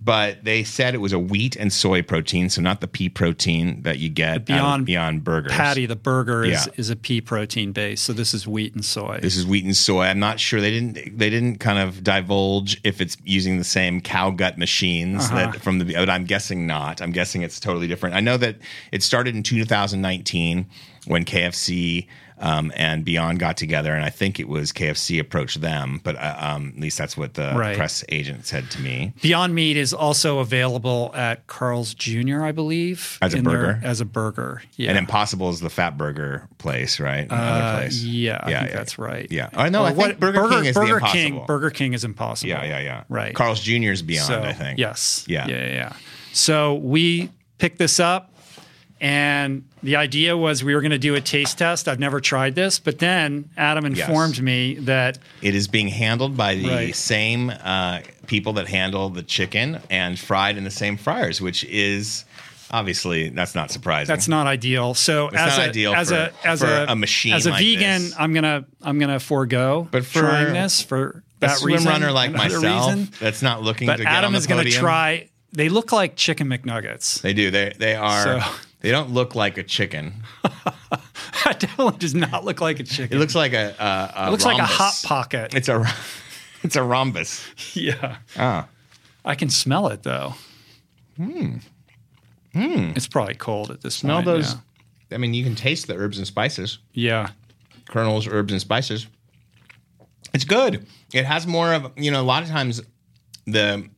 but they said it was a wheat and soy protein, so not the pea protein that you get Beyond, Beyond Burgers. Patty, the burger, is, yeah. is a pea protein base, so this is wheat and soy. This is wheat and soy. I'm not sure. They didn't They didn't kind of divulge if it's using the same cow gut machines uh-huh. that from the – but I'm guessing not. I'm guessing it's totally different. I know that it started in two thousand nineteen when K F C – Um, and Beyond got together, and I think it was K F C approached them, but uh, um, at least that's what the right. press agent said to me. Beyond Meat is also available at Carl's Junior, I believe. As a burger? Their, as a burger, yeah. And Impossible is the fat burger place, right? Another uh, place. Yeah, yeah, I think yeah, that's right. Yeah. I know, well, I think what, Burger, Burger King is Burger the Impossible. King, Burger King is Impossible. Yeah, yeah, yeah. Right. Carl's Junior is Beyond, so, I think. Yes. Yeah. Yeah, yeah, yeah. So we picked this up. And the idea was we were going to do a taste test. I've never tried this, but then Adam informed yes. me that it is being handled by the right. same uh, people that handle the chicken and fried in the same fryers, which is obviously that's not surprising. That's not ideal. So it's as not a, ideal as for, a as for a, a machine as a like vegan, this. I'm gonna I'm gonna forego but for, trying this for that reason. A swimrunner like myself reason. That's not looking but to get Adam on the podium. But Adam is going to try. They look like chicken McNuggets. They do. They they are. So. They don't look like a chicken. That definitely does not look like a chicken. It looks like a, a, a It looks rhombus. Like a Hot Pocket. It's a it's a rhombus. Yeah. Ah. I can smell it, though. Hmm. Hmm. It's probably cold at this smell point. Smell those. Yeah. I mean, you can taste the herbs and spices. Yeah. Kernels, herbs, and spices. It's good. It has more of, you know, a lot of times the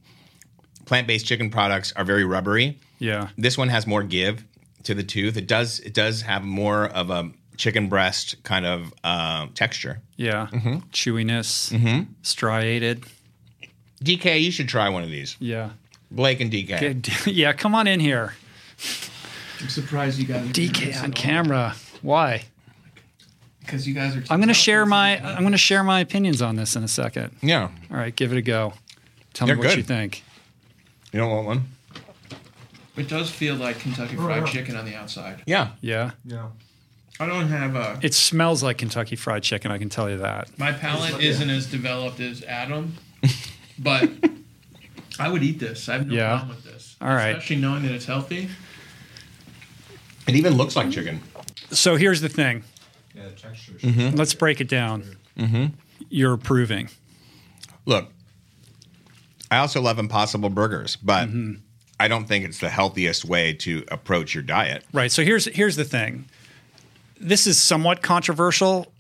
plant-based chicken products are very rubbery. Yeah. This one has more give. To the tooth, it does. It does have more of a chicken breast kind of uh, texture. Yeah, mm-hmm. Chewiness, mm-hmm. striated. D K, you should try one of these. Yeah, Blake and D K. Good. Yeah, come on in here. I'm surprised you got D K on camera. Why? Because you guys are. I'm going to share my. Time. I'm going to share my opinions on this in a second. Yeah. All right, give it a go. Tell They're me what good. You think. You don't want one? It does feel like Kentucky Fried Chicken on the outside. Yeah. Yeah. Yeah. I don't have a... It smells like Kentucky Fried Chicken, I can tell you that. My palate like, isn't yeah. as developed as Adam, but I would eat this. I have no yeah. problem with this. All right. Especially knowing that it's healthy. It even looks like chicken. So here's the thing. Yeah, the texture. Mm-hmm. Let's break it down. Mm-hmm. You're approving. Look, I also love Impossible Burgers, but... Mm-hmm. I don't think it's the healthiest way to approach your diet. Right. So here's here's the thing. This is somewhat controversial,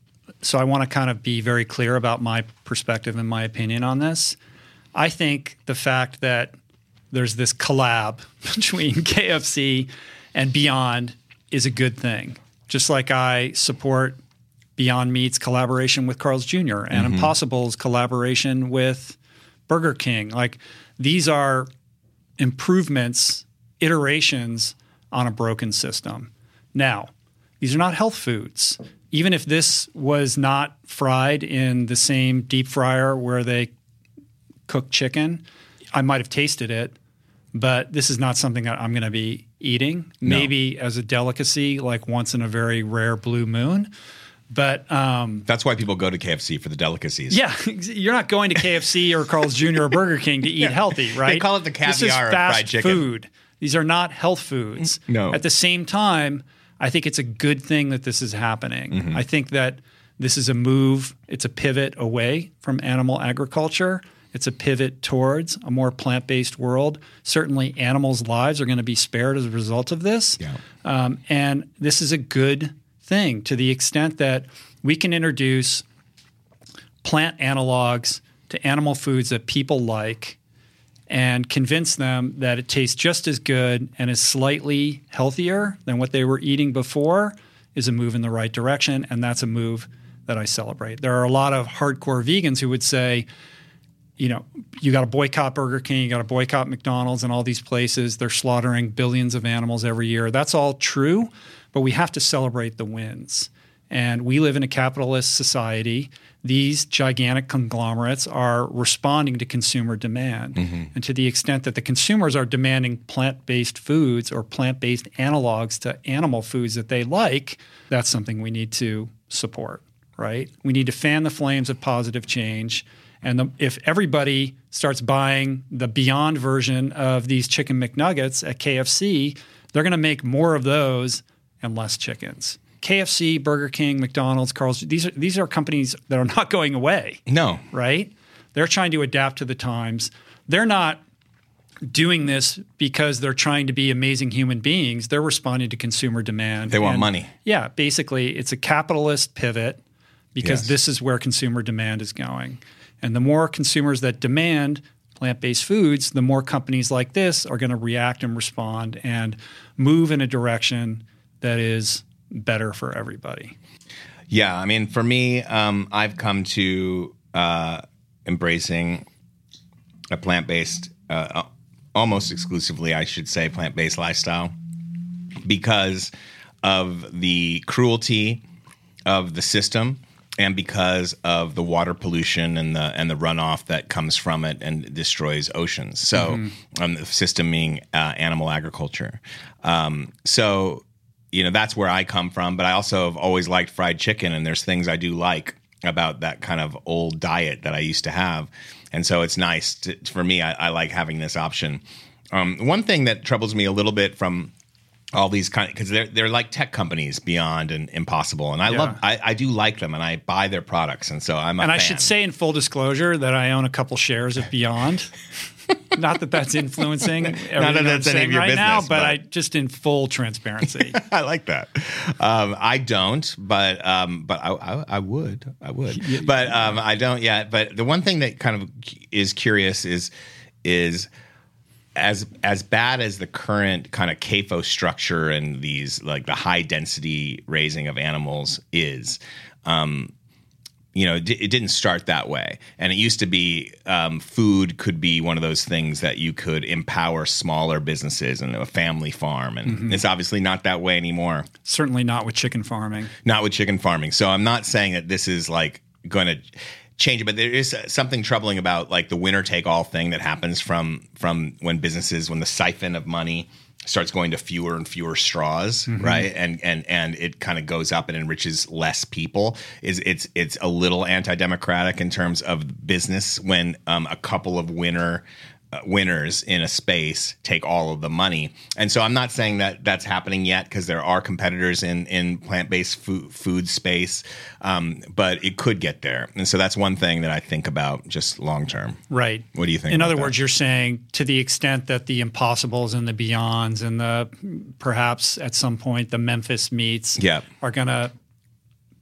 so I want to kind of be very clear about my perspective and my opinion on this. I think the fact that there's this collab between K F C and Beyond is a good thing. Just like I support Beyond Meat's collaboration with Carl's Junior and mm-hmm. Impossible's collaboration with Burger King. Like these are... improvements, iterations on a broken system. Now, these are not health foods. Even if this was not fried in the same deep fryer where they cook chicken, I might have tasted it, but this is not something that I'm going to be eating. No. Maybe as a delicacy, like once in a very rare blue moon. But um, that's why people go to K F C for the delicacies. Yeah, you're not going to K F C or Carl's Junior or Burger King to eat yeah. healthy, right? They call it the caviar this is fast of fried chicken. Food. These are not health foods. No. At the same time, I think it's a good thing that this is happening. Mm-hmm. I think that this is a move. It's a pivot away from animal agriculture. It's a pivot towards a more plant-based world. Certainly, animals' lives are going to be spared as a result of this. Yeah. Um, and this is a good thing to the extent that we can introduce plant analogs to animal foods that people like and convince them that it tastes just as good and is slightly healthier than what they were eating before is a move in the right direction, and that's a move that I celebrate. There are a lot of hardcore vegans who would say, you know, you got to boycott Burger King, you got to boycott McDonald's and all these places. They're slaughtering billions of animals every year. That's all true. But we have to celebrate the wins. And we live in a capitalist society. These gigantic conglomerates are responding to consumer demand. Mm-hmm. And to the extent that the consumers are demanding plant-based foods or plant-based analogs to animal foods that they like, that's something we need to support, right? We need to fan the flames of positive change And the, if everybody starts buying the Beyond version of these Chicken McNuggets at K F C, they're going to make more of those and less chickens. K F C, Burger King, McDonald's, Carl's, these are, these are companies that are not going away. No. Right? They're trying to adapt to the times. They're not doing this because they're trying to be amazing human beings. They're responding to consumer demand. They want and, money. Yeah. Basically, it's a capitalist pivot because yes. this is where consumer demand is going. And the more consumers that demand plant-based foods, the more companies like this are going to react and respond and move in a direction that is better for everybody. Yeah. I mean, for me, um, I've come to uh, embracing a plant-based, uh, almost exclusively, I should say, plant-based lifestyle because of the cruelty of the system. And because of the water pollution and the and the runoff that comes from it and destroys oceans, so mm-hmm. um, the system being uh, animal agriculture, um, so you know that's where I come from. But I also have always liked fried chicken, and there's things I do like about that kind of old diet that I used to have, and so it's nice to, for me. I, I like having this option. Um, one thing that troubles me a little bit from all these kind because they're they're like tech companies, Beyond and Impossible, and I yeah. love I, I do like them and I buy their products, and so I'm a and fan. I should say in full disclosure that I own a couple shares of Beyond. Not that that's influencing everything Not that that's I'm any of your right business, now, but, but I just in full transparency. I like that. Um, I don't, but um, but I, I, I would I would, yeah, but um, I don't yet. But the one thing that kind of is curious is is. As as bad as the current kind of C A F O structure and these like the high density raising of animals is, um, you know, d- it didn't start that way. And it used to be um, food could be one of those things that you could empower smaller businesses and a family farm. And mm-hmm. it's obviously not that way anymore. Certainly not with chicken farming. Not with chicken farming. So I'm not saying that this is like going to change it, but there is something troubling about like the winner take all thing that happens from from when businesses when the siphon of money starts going to fewer and fewer straws, mm-hmm. right? And and and it kind of goes up and enriches less people. Is it's it's a little anti-democratic in terms of business when um, a couple of winner uh, winners in a space take all of the money. And so I'm not saying that that's happening yet because there are competitors in in plant-based food, food space, um, but it could get there. And so that's one thing that I think about just long-term. Right. What do you think? In other words, that? You're saying to the extent that the Impossibles and the Beyonds and the perhaps at some point the Memphis meats yeah. are going to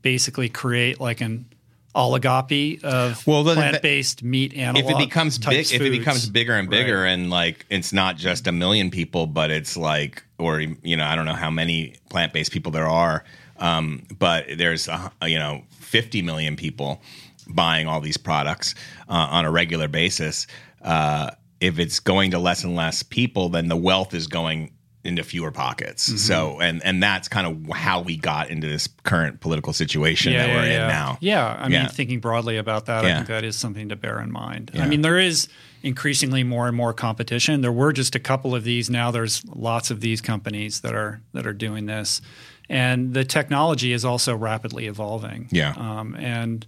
basically create like an oligopoly of well, plant-based meat analog. If it becomes big, if it becomes bigger and bigger, right. and like it's not just a million people, but it's like, or you know, I don't know how many plant-based people there are, um, but there's uh, you know fifty million people buying all these products uh, on a regular basis. Uh, if it's going to less and less people, then the wealth is going into fewer pockets. Mm-hmm. So, and, and that's kind of how we got into this current political situation yeah, that we're yeah, in yeah. now. Yeah. I yeah. mean, thinking broadly about that, yeah. I think that is something to bear in mind. Yeah. I mean, there is increasingly more and more competition. There were just a couple of these. Now there's lots of these companies that are, that are doing this, and the technology is also rapidly evolving. Yeah. Um, and,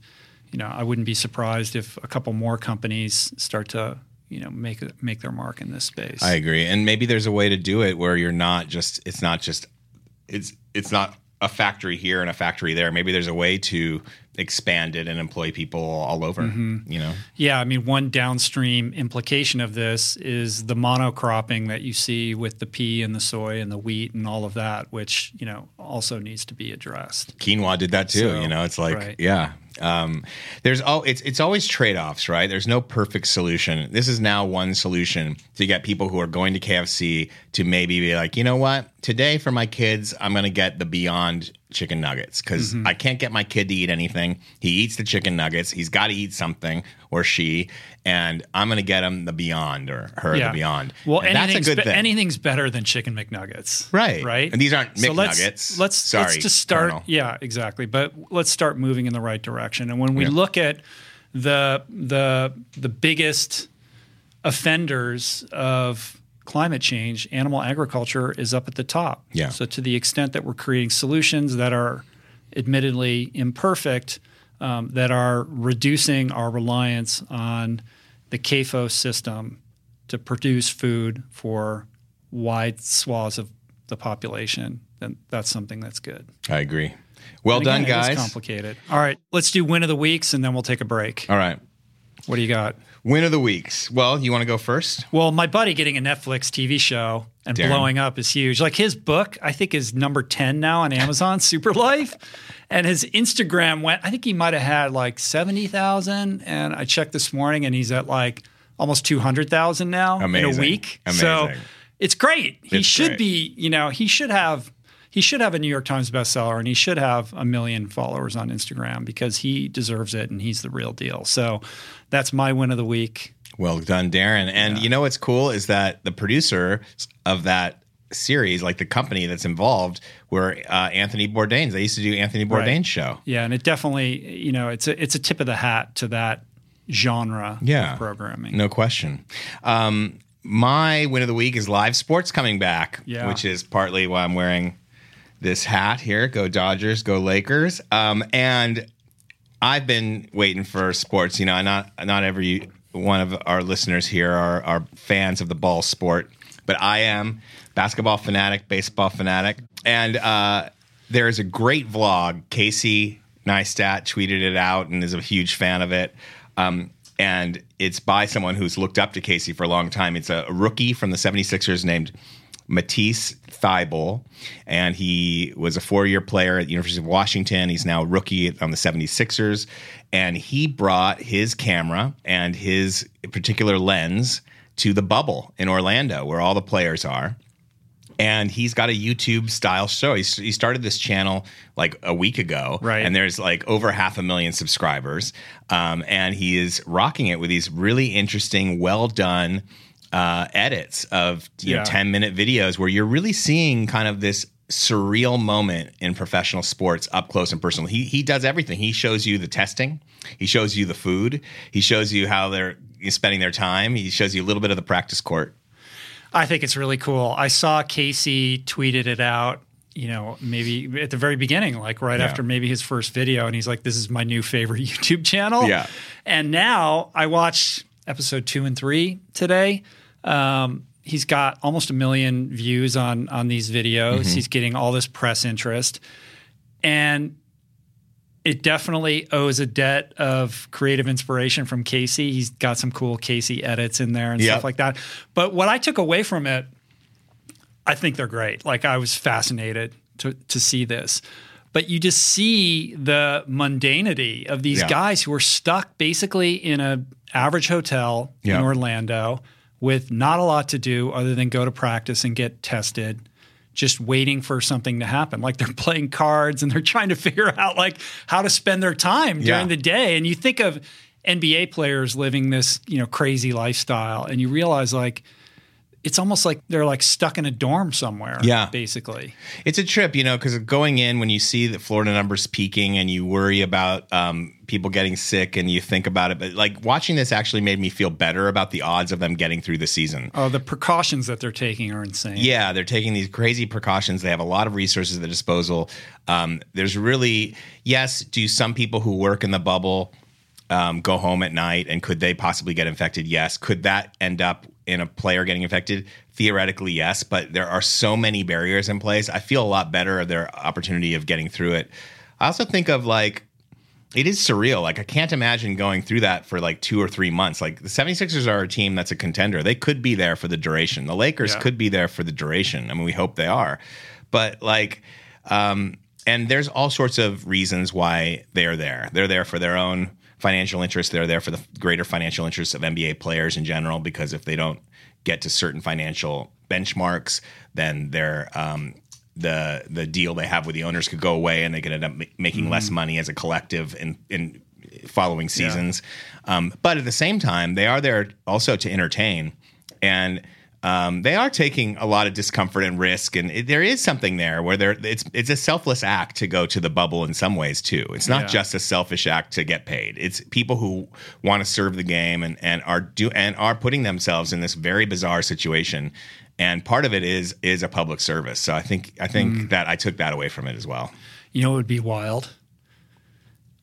you know, I wouldn't be surprised if a couple more companies start to, you know, make make their mark in this space. I agree. And maybe there's a way to do it where you're not just, it's not just, it's it's not a factory here and a factory there. Maybe there's a way to expand it and employ people all over, mm-hmm. you know? Yeah, I mean, one downstream implication of this is the monocropping that you see with the pea and the soy and the wheat and all of that, which, you know, also needs to be addressed. Quinoa did that too, so, you know, it's like, right. yeah. Um, there's all it's it's always trade-offs, right? There's no perfect solution. This is now one solution to get people who are going to K F C to maybe be like, you know what? Today for my kids, I'm going to get the Beyond chicken nuggets because mm-hmm. I can't get my kid to eat anything. He eats the chicken nuggets. He's got to eat something, or she, and I'm going to get him the Beyond or her yeah. the Beyond. Well, and that's a good be- thing. Anything's better than chicken McNuggets. Right. Right. And these aren't so McNuggets. Let's, let's, Sorry, let's just start. Colonel. Yeah, exactly. But let's start moving in the right direction. And when we yeah. look at the the the biggest offenders of climate change, animal agriculture is up at the top. Yeah. So to the extent that we're creating solutions that are admittedly imperfect, um, that are reducing our reliance on the C A F O system to produce food for wide swaths of the population, then that's something that's good. I agree. Well again, done, guys. It's complicated. All right, let's do win of the weeks, and then we'll take a break. All right. What do you got? Win of the weeks. Well, you want to go first? Well, my buddy getting a Netflix T V show and Darren. blowing up is huge. Like his book, I think, is number ten now on Amazon, Super Life. And his Instagram went, I think he might have had like seventy thousand. And I checked this morning, and he's at like almost two hundred thousand now Amazing. in a week. Amazing. So it's great. He it's should great. be, you know, he should have he should have a New York Times bestseller, and he should have a million followers on Instagram because he deserves it and he's the real deal. So that's my win of the week. Well done, Darren. And yeah. you know what's cool is that the producer of that series, like the company that's involved, were uh, Anthony Bourdain's. They used to do Anthony Bourdain's right. show. Yeah, and it definitely, you know, it's a, it's a tip of the hat to that genre yeah, of programming. No question. Um, my win of the week is live sports coming back, yeah. which is partly why I'm wearing this hat here. Go Dodgers, go Lakers. Um, and I've been waiting for sports. You know, not not every one of our listeners here are, are fans of the ball sport, but I am. Basketball fanatic, baseball fanatic. And uh, there is a great vlog. Casey Neistat tweeted it out and is a huge fan of it. Um, and it's by someone who's looked up to Casey for a long time. It's a rookie from the seventy-sixers named Matisse Thybulle, and he was a four-year player at the University of Washington. He's now a rookie on the seventy-sixers, and he brought his camera and his particular lens to the bubble in Orlando where all the players are. And he's got a YouTube-style show. He, he started this channel like a week ago, right. and there's like over half a million subscribers. Um, and he is rocking it with these really interesting, well-done uh, edits of you yeah. know, ten-minute videos where you're really seeing kind of this surreal moment in professional sports up close and personal. He, he does everything. He shows you the testing. He shows you the food. He shows you how they're spending their time. He shows you a little bit of the practice court. I think it's really cool. I saw Casey tweeted it out, you know, maybe at the very beginning, like right yeah. after maybe his first video. And he's like, this is my new favorite YouTube channel. Yeah. And now I watched episode two and three today. Um, he's got almost a million views on, on these videos. Mm-hmm. He's getting all this press interest. And it definitely owes a debt of creative inspiration from Casey. He's got some cool Casey edits in there and yep. stuff like that. But what I took away from it, I think they're great. Like I was fascinated to, to see this. But you just see the mundanity of these yeah. guys who are stuck basically in an average hotel yep. in Orlando with not a lot to do other than go to practice and get tested, just waiting for something to happen. Like they're playing cards and they're trying to figure out like how to spend their time during yeah. the day. And you think of N B A players living this, you know, crazy lifestyle, and you realize like it's almost like they're like stuck in a dorm somewhere. Yeah. Basically. It's a trip, you know, because going in when you see the Florida numbers peaking and you worry about um, people getting sick and you think about it. But like watching this actually made me feel better about the odds of them getting through the season. Oh, the precautions that they're taking are insane. Yeah, they're taking these crazy precautions. They have a lot of resources at their disposal. Um, there's really, yes, do some people who work in the bubble um, go home at night and could they possibly get infected? Yes. Could that end up in a player getting infected? Theoretically, yes, but there are so many barriers in place. I feel a lot better of their opportunity of getting through it. I also think of like, it is surreal. Like I can't imagine going through that for like two or three months. Like the seventy-sixers are a team that's a contender. They could be there for the duration. The Lakers yeah. could be there for the duration. I mean, we hope they are, but like, um, and there's all sorts of reasons why they're there. They're there for their own financial interests. They're there for the greater financial interests of N B A players in general, because if they don't get to certain financial benchmarks, then they're, um, the the deal they have with the owners could go away and they could end up ma- making mm-hmm. less money as a collective in, in following seasons. Yeah. Um, but at the same time, they are there also to entertain. And um, they are taking a lot of discomfort and risk. And it, there is something there where they're, it's it's a selfless act to go to the bubble in some ways, too. It's not yeah. just a selfish act to get paid. It's people who want to serve the game and, and are do and are putting themselves in this very bizarre situation. And part of it is is a public service. So I think I think mm. that I took that away from it as well. You know, it would be wild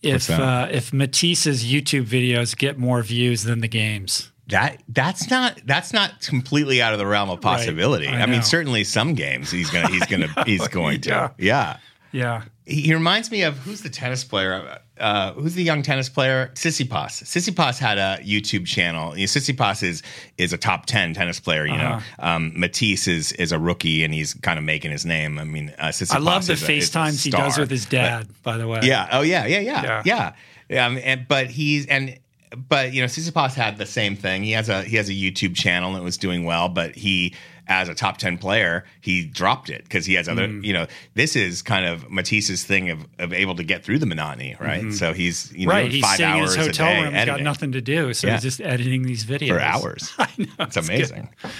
if uh, if Matisse's YouTube videos get more views than the games. That that's not that's not completely out of the realm of possibility. Right. I, I mean, certainly some games he's gonna he's gonna he's going yeah. to yeah yeah. He reminds me of who's the tennis player? Uh, who's the young tennis player? Tsitsipas. Tsitsipas had a YouTube channel. You know, Tsitsipas is is a top ten tennis player. You uh-huh. know, um, Matisse is is a rookie and he's kind of making his name. I mean, uh, Tsitsipas. I love the is FaceTimes a, is a he does with his dad. But, by the way, yeah. Oh yeah, yeah, yeah, yeah. yeah. Um, and but he's and. But you know, Tsitsipas had the same thing. He has a he has a YouTube channel that was doing well, but he, as a top ten player, he dropped it because he has other. Mm. You know, this is kind of Matisse's thing of, of able to get through the monotony, right? Mm-hmm. So he's you know right. he's five hours in his hotel room, he's got nothing to do, so yeah. he's just editing these videos for hours. I know, it's, it's amazing. Good.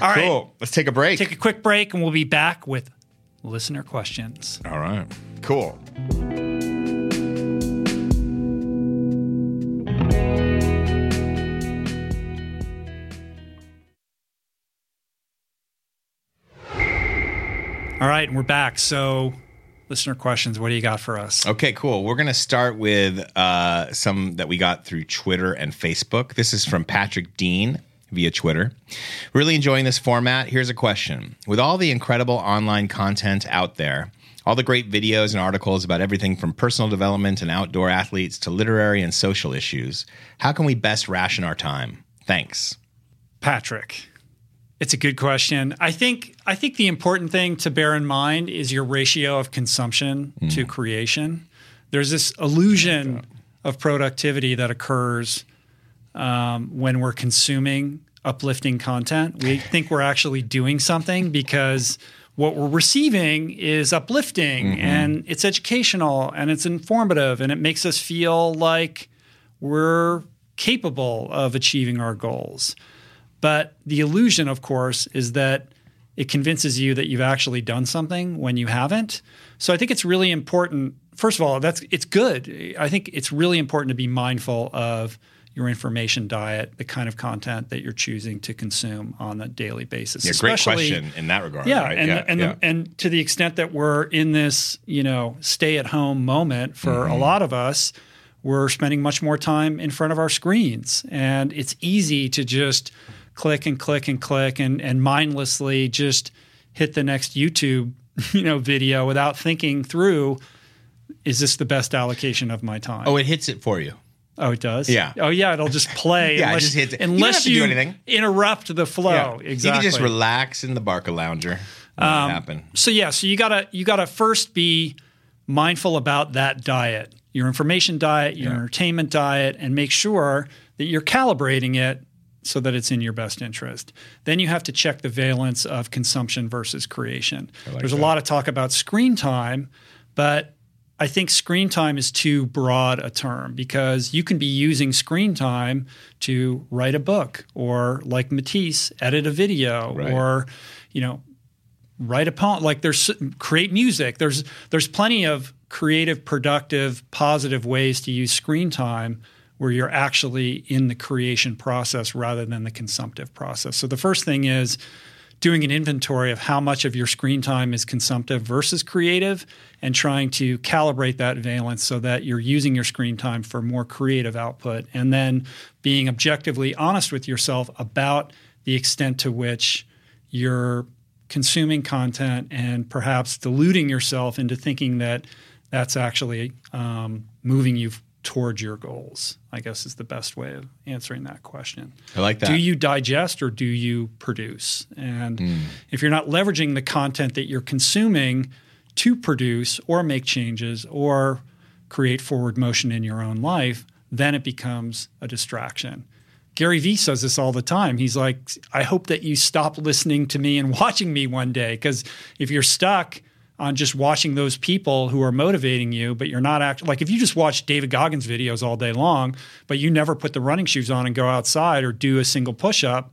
All cool. right, let's take a break. Take a quick break, and we'll be back with listener questions. All right, cool. All right, and we're back. So, listener questions, what do you got for us? Okay, cool. We're going to start with uh, some that we got through Twitter and Facebook. This is from Patrick Dean via Twitter. Really enjoying this format. Here's a question. With all the incredible online content out there, all the great videos and articles about everything from personal development and outdoor athletes to literary and social issues, how can we best ration our time? Thanks. Patrick. It's a good question. I think I think the important thing to bear in mind is your ratio of consumption mm. to creation. There's this illusion like of productivity that occurs um, when we're consuming uplifting content. We think we're actually doing something because what we're receiving is uplifting mm-hmm. and it's educational and it's informative and it makes us feel like we're capable of achieving our goals. But the illusion, of course, is that it convinces you that you've actually done something when you haven't. So I think it's really important. First of all, that's it's good. I think it's really important to be mindful of your information diet, the kind of content that you're choosing to consume on a daily basis. Yeah, great question in that regard. Yeah, right? and yeah, and, yeah. The, and to the extent that we're in this, you know, stay-at-home moment for mm-hmm. a lot of us, we're spending much more time in front of our screens, and it's easy to just click and click and click and, and mindlessly just hit the next YouTube, you know, video without thinking through, is this the best allocation of my time? Oh, it hits it for you. Oh, it does? Yeah. Oh, yeah, it'll just play yeah, unless, it just hits it. Unless you, don't have to you do anything. Interrupt the flow. Yeah. Exactly. You can just relax in the Barca Lounger. Um, happen. So, yeah, so you gotta you gotta first be mindful about that diet, your information diet, your yeah. entertainment diet, and make sure that you're calibrating it so that it's in your best interest. Then you have to check the valence of consumption versus creation. Like There's that. a lot of talk about screen time, but I think screen time is too broad a term because you can be using screen time to write a book or, like Matisse, edit a video right. or, you know, write a poem, like there's create music. There's there's plenty of creative, productive, positive ways to use screen time where you're actually in the creation process rather than the consumptive process. So the first thing is doing an inventory of how much of your screen time is consumptive versus creative and trying to calibrate that valence so that you're using your screen time for more creative output, and then being objectively honest with yourself about the extent to which you're consuming content and perhaps deluding yourself into thinking that that's actually um, moving you towards your goals, I guess is the best way of answering that question. I like that. Do you digest or do you produce? And mm. if you're not leveraging the content that you're consuming to produce or make changes or create forward motion in your own life, then it becomes a distraction. Gary Vee says this all the time. He's like, I hope that you stop listening to me and watching me one day, because if you're stuck on just watching those people who are motivating you, but you're not actually, like if you just watch David Goggins videos all day long, but you never put the running shoes on and go outside or do a single push-up,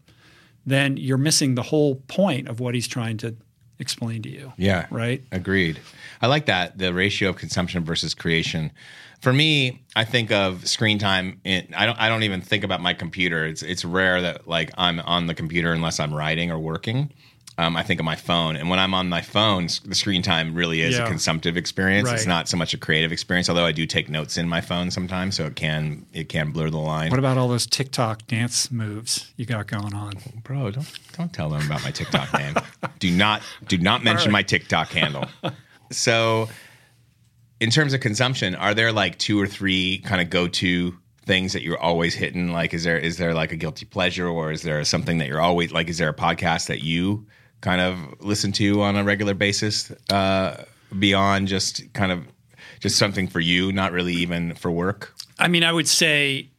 then you're missing the whole point of what he's trying to explain to you. Yeah. Right? Agreed. I like that, the ratio of consumption versus creation. For me, I think of screen time. In, I don't. I don't even think about my computer. It's it's rare that like I'm on the computer unless I'm writing or working. um, I think of my phone. And when I'm on my phone, the screen time really is yeah. a consumptive experience. Right. It's not so much a creative experience, although I do take notes in my phone sometimes, so it can it can blur the line. What about all those TikTok dance moves you got going on? Bro, don't don't tell them about my TikTok name. Do not do not mention right. my TikTok handle. So in terms of consumption, are there like two or three kind of go-to things that you're always hitting? Like, is there is there like a guilty pleasure, or is there something that you're always like? Is there a podcast that you kind of listen to on a regular basis uh, beyond just kind of just something for you, not really even for work? I mean, I would say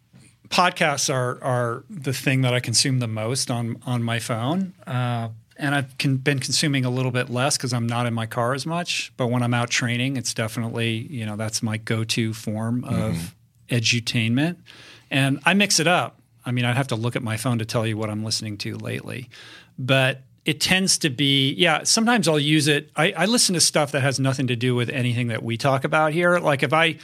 podcasts are are the thing that I consume the most on on my phone. Uh, And I've con- been consuming a little bit less because I'm not in my car as much. But when I'm out training, it's definitely, you know, that's my go-to form of mm-hmm. edutainment. And I mix it up. I mean, I'd have to look at my phone to tell you what I'm listening to lately. But it tends to be, yeah, sometimes I'll use it. I, I listen to stuff that has nothing to do with anything that we talk about here. Like if I...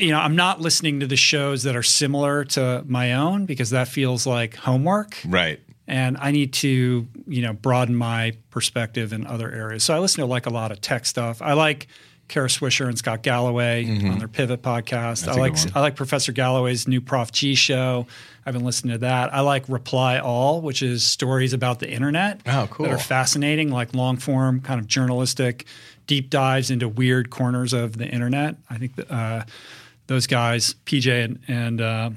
You know, I'm not listening to the shows that are similar to my own because that feels like homework. Right. And I need to, you know, broaden my perspective in other areas. So I listen to like a lot of tech stuff. I like Kara Swisher and Scott Galloway mm-hmm. on their Pivot podcast. That's I like I like Professor Galloway's new Prof G show. I've been listening to that. I like Reply All, which is stories about the internet. Oh, cool. That are fascinating, like long form kind of journalistic deep dives into weird corners of the internet. I think that uh, those guys, P J and, and uh,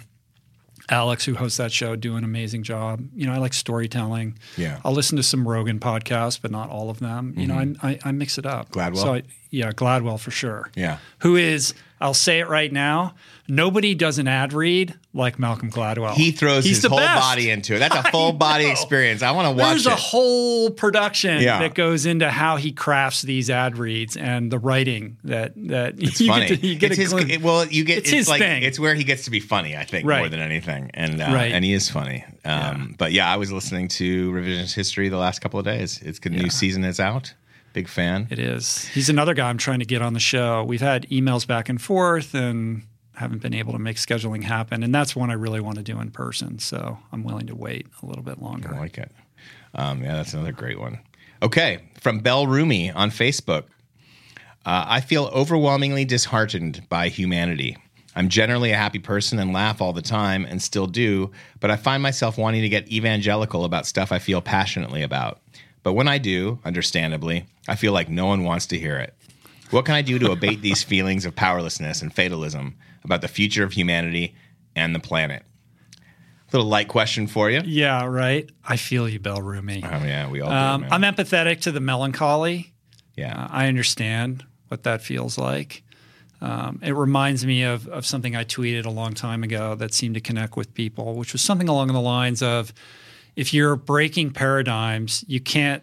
Alex, who hosts that show, do an amazing job. You know, I like storytelling. Yeah, I'll listen to some Rogan podcasts, but not all of them. Mm-hmm. You know, I, I I mix it up. Gladwell, so I, yeah, Gladwell for sure. Yeah, who is? I'll say it right now. Nobody does an ad read like Malcolm Gladwell. He throws He's his whole best. body into it. That's a full body experience. I want to watch There's it. There's a whole production yeah. that goes into how he crafts these ad reads and the writing that that it's you funny. Get to, you get it's his, it, well, you get it's, it's his like, thing. It's where he gets to be funny, I think, right. more than anything. And uh, right. and he is funny. Um, yeah. But yeah, I was listening to Revisionist History the last couple of days. It's good. Yeah. New season is out. Big fan. It is. He's another guy I'm trying to get on the show. We've had emails back and forth and haven't been able to make scheduling happen. And that's one I really want to do in person. So I'm willing to wait a little bit longer. I like it. Um, yeah, that's another great one. Okay. From Bell Rumi on Facebook. Uh, I feel overwhelmingly disheartened by humanity. I'm generally a happy person and laugh all the time and still do, but I find myself wanting to get evangelical about stuff I feel passionately about. But when I do, understandably, I feel like no one wants to hear it. What can I do to abate these feelings of powerlessness and fatalism about the future of humanity and the planet? Little light question for you. Yeah, right. I feel you, Bell Rumi. Oh, yeah, we all um, do, man. I'm empathetic to the melancholy. Yeah. Uh, I understand what that feels like. Um, it reminds me of, of something I tweeted a long time ago that seemed to connect with people, which was something along the lines of, if you're breaking paradigms, you can't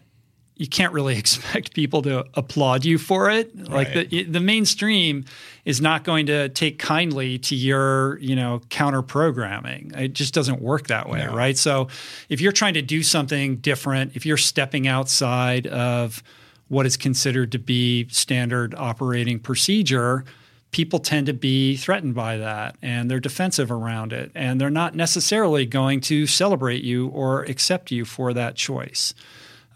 you can't really expect people to applaud you for it. Like right. the the mainstream is not going to take kindly to your, you know, counter programming. It just doesn't work that way, no. right? So if you're trying to do something different, if you're stepping outside of what is considered to be standard operating procedure, people tend to be threatened by that and they're defensive around it and they're not necessarily going to celebrate you or accept you for that choice.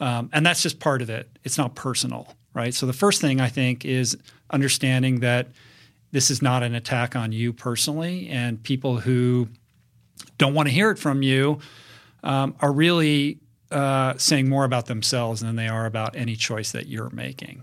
Um, and that's just part of it. It's not personal, right? So the first thing I think is understanding that this is not an attack on you personally, and people who don't want to hear it from you um, are really uh, saying more about themselves than they are about any choice that you're making.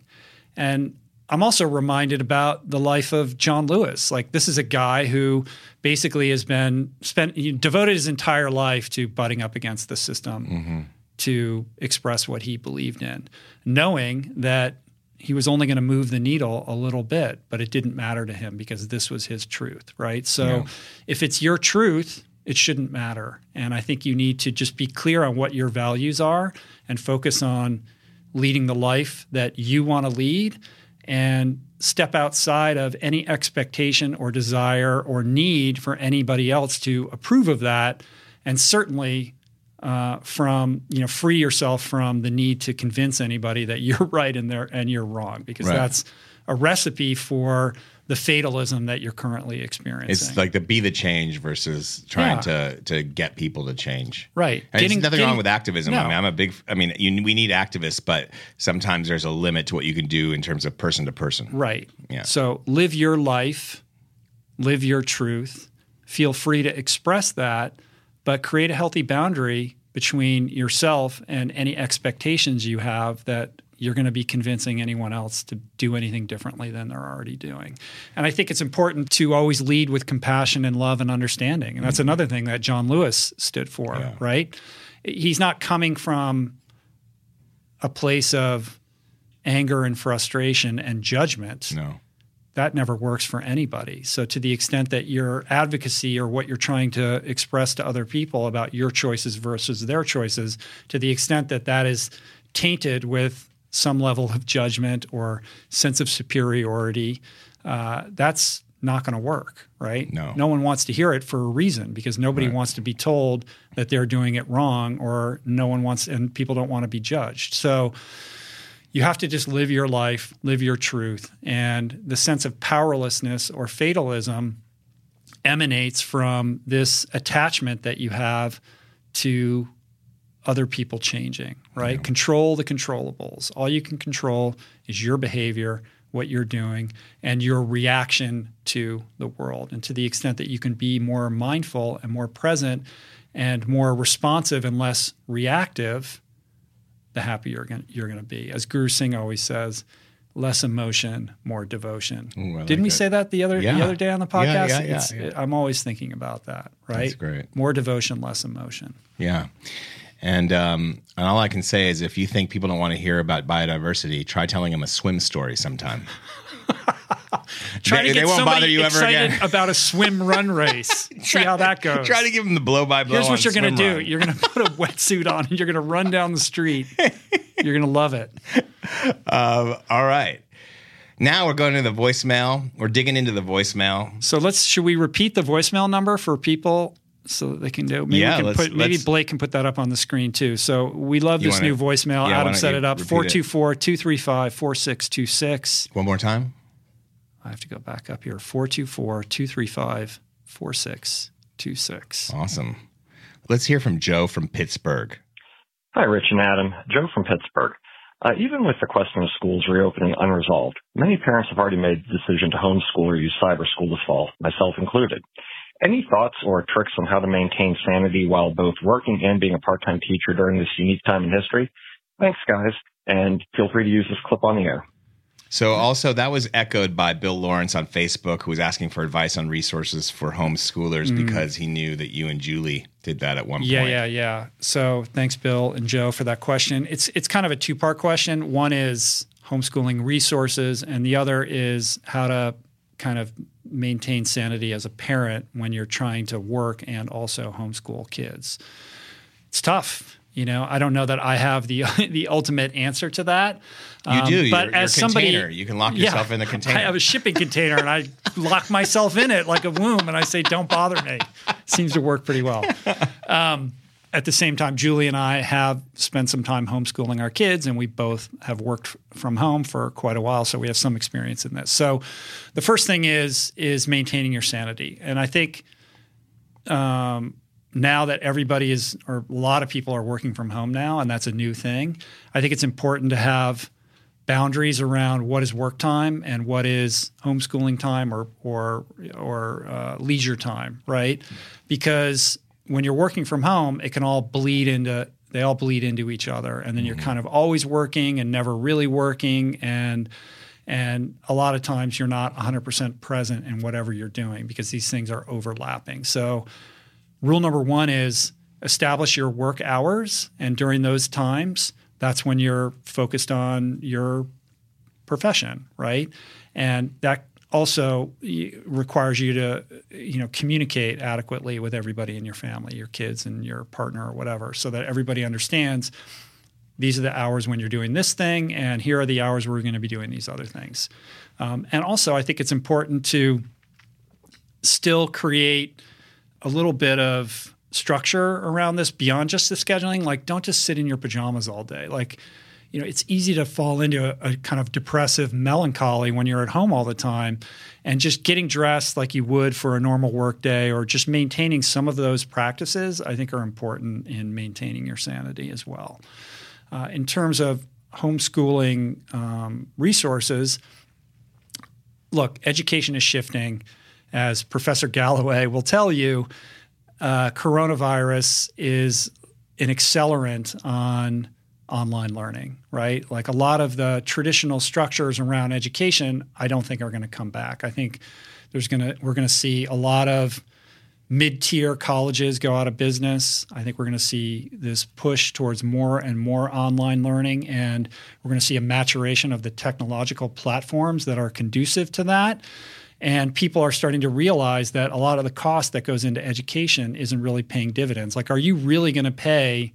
And I'm also reminded about the life of John Lewis. Like, this is a guy who basically has been spent he devoted his entire life to butting up against the system mm-hmm. to express what he believed in, knowing that he was only going to move the needle a little bit, but it didn't matter to him because this was his truth, right? So yeah. if it's your truth, it shouldn't matter. And I think you need to just be clear on what your values are and focus on leading the life that you want to lead, and step outside of any expectation or desire or need for anybody else to approve of that, and certainly uh, from you know free yourself from the need to convince anybody that you're right and they're and you're wrong, because right. that's a recipe for the fatalism that you're currently experiencing. It's like the be the change versus trying yeah. to to get people to change. Right. And getting, there's nothing getting, wrong with activism. No. I mean, I'm a big, I mean, you, we need activists, but sometimes there's a limit to what you can do in terms of person to person. Right. Yeah. So live your life, live your truth, feel free to express that, but create a healthy boundary between yourself and any expectations you have that you're going to be convincing anyone else to do anything differently than they're already doing. And I think it's important to always lead with compassion and love and understanding. And that's mm-hmm. another thing that John Lewis stood for, yeah. right? He's not coming from a place of anger and frustration and judgment. No. That never works for anybody. So to the extent that your advocacy or what you're trying to express to other people about your choices versus their choices, to the extent that that is tainted with some level of judgment or sense of superiority, uh, that's not going to work, right? No. No one wants to hear it for a reason, because nobody right. wants to be told that they're doing it wrong, or no one wants, and people don't want to be judged. So you have to just live your life, live your truth. And the sense of powerlessness or fatalism emanates from this attachment that you have to other people changing, right? Yeah. Control the controllables. All you can control is your behavior, what you're doing, and your reaction to the world. And to the extent that you can be more mindful and more present and more responsive and less reactive, the happier you're going to be. As Guru Singh always says, less emotion, more devotion. Ooh, like Didn't we it. say that the other yeah. the other day on the podcast? Yeah, yeah, yeah, it's, yeah. It, I'm always thinking about that, right? That's great. More devotion, less emotion. Yeah. And um, and all I can say is, if you think people don't want to hear about biodiversity, try telling them a swim story sometime. try they, to get they won't bother you ever again. About a swim run race. try, See how that goes. Try to give them the blow by blow. Here's what you're going to do: run. You're going to put a wetsuit on, and you're going to run down the street. You're going to love it. Um, all right. Now we're going to the voicemail. We're digging into the voicemail. So let's. Should we repeat the voicemail number for people? So they can do. Maybe, yeah, can let's, put, maybe let's, Blake can put that up on the screen too. So we love this wanna, new voicemail. Yeah, Adam set it up. four two four, two three five, four six two six. One more time. I have to go back up here. four two four, two three five, four six two six. Awesome. Let's hear from Joe from Pittsburgh. Hi, Rich and Adam. Joe from Pittsburgh. Uh, even with the question of schools reopening unresolved, many parents have already made the decision to homeschool or use cyber school this fall, myself included. Any thoughts or tricks on how to maintain sanity while both working and being a part-time teacher during this unique time in history? Thanks, guys, and feel free to use this clip on the air. So also, that was echoed by Bill Lawrence on Facebook, who was asking for advice on resources for homeschoolers mm. because he knew that you and Julie did that at one yeah, point. Yeah, yeah, yeah. So thanks, Bill and Joe, for that question. It's it's kind of a two-part question. One is homeschooling resources, and the other is how to kind of maintain sanity as a parent when you're trying to work and also homeschool kids. It's tough. You know, I don't know that I have the the ultimate answer to that. Um, you do, but you're, as your container, somebody, you can lock yourself yeah, in the container. I have a shipping container, and I lock myself in it like a womb, and I say, "Don't bother me." Seems to work pretty well. Um, at the same time, Julie and I have spent some time homeschooling our kids, and we both have worked from home for quite a while, so we have some experience in this. So the first thing is is maintaining your sanity. And I think um, now that everybody is, or a lot of people are working from home now, and that's a new thing, I think it's important to have boundaries around what is work time and what is homeschooling time or, or, or uh, leisure time, right? Because when you're working from home, it can all bleed into – they all bleed into each other. And then you're kind of always working and never really working. And and a lot of times you're not one hundred percent present in whatever you're doing because these things are overlapping. So rule number one is establish your work hours. And during those times, that's when you're focused on your profession, right? And that also requires you to, you know, communicate adequately with everybody in your family, your kids and your partner or whatever, so that everybody understands these are the hours when you're doing this thing and here are the hours where we're going to be doing these other things. Um, and also, I think it's important to still create a little bit of structure around this beyond just the scheduling. Like, don't just sit in your pajamas all day. Like, you know, it's easy to fall into a, a kind of depressive melancholy when you're at home all the time. And just getting dressed like you would for a normal work day, or just maintaining some of those practices, I think are important in maintaining your sanity as well. Uh, in terms of homeschooling um, resources, look, education is shifting. As Professor Galloway will tell you, uh, coronavirus is an accelerant on online learning, right? Like a lot of the traditional structures around education, I don't think are going to come back. I think there's going to we're going to see a lot of mid-tier colleges go out of business. I think we're going to see this push towards more and more online learning, and we're going to see a maturation of the technological platforms that are conducive to that. And people are starting to realize that a lot of the cost that goes into education isn't really paying dividends. Like, are you really going to pay,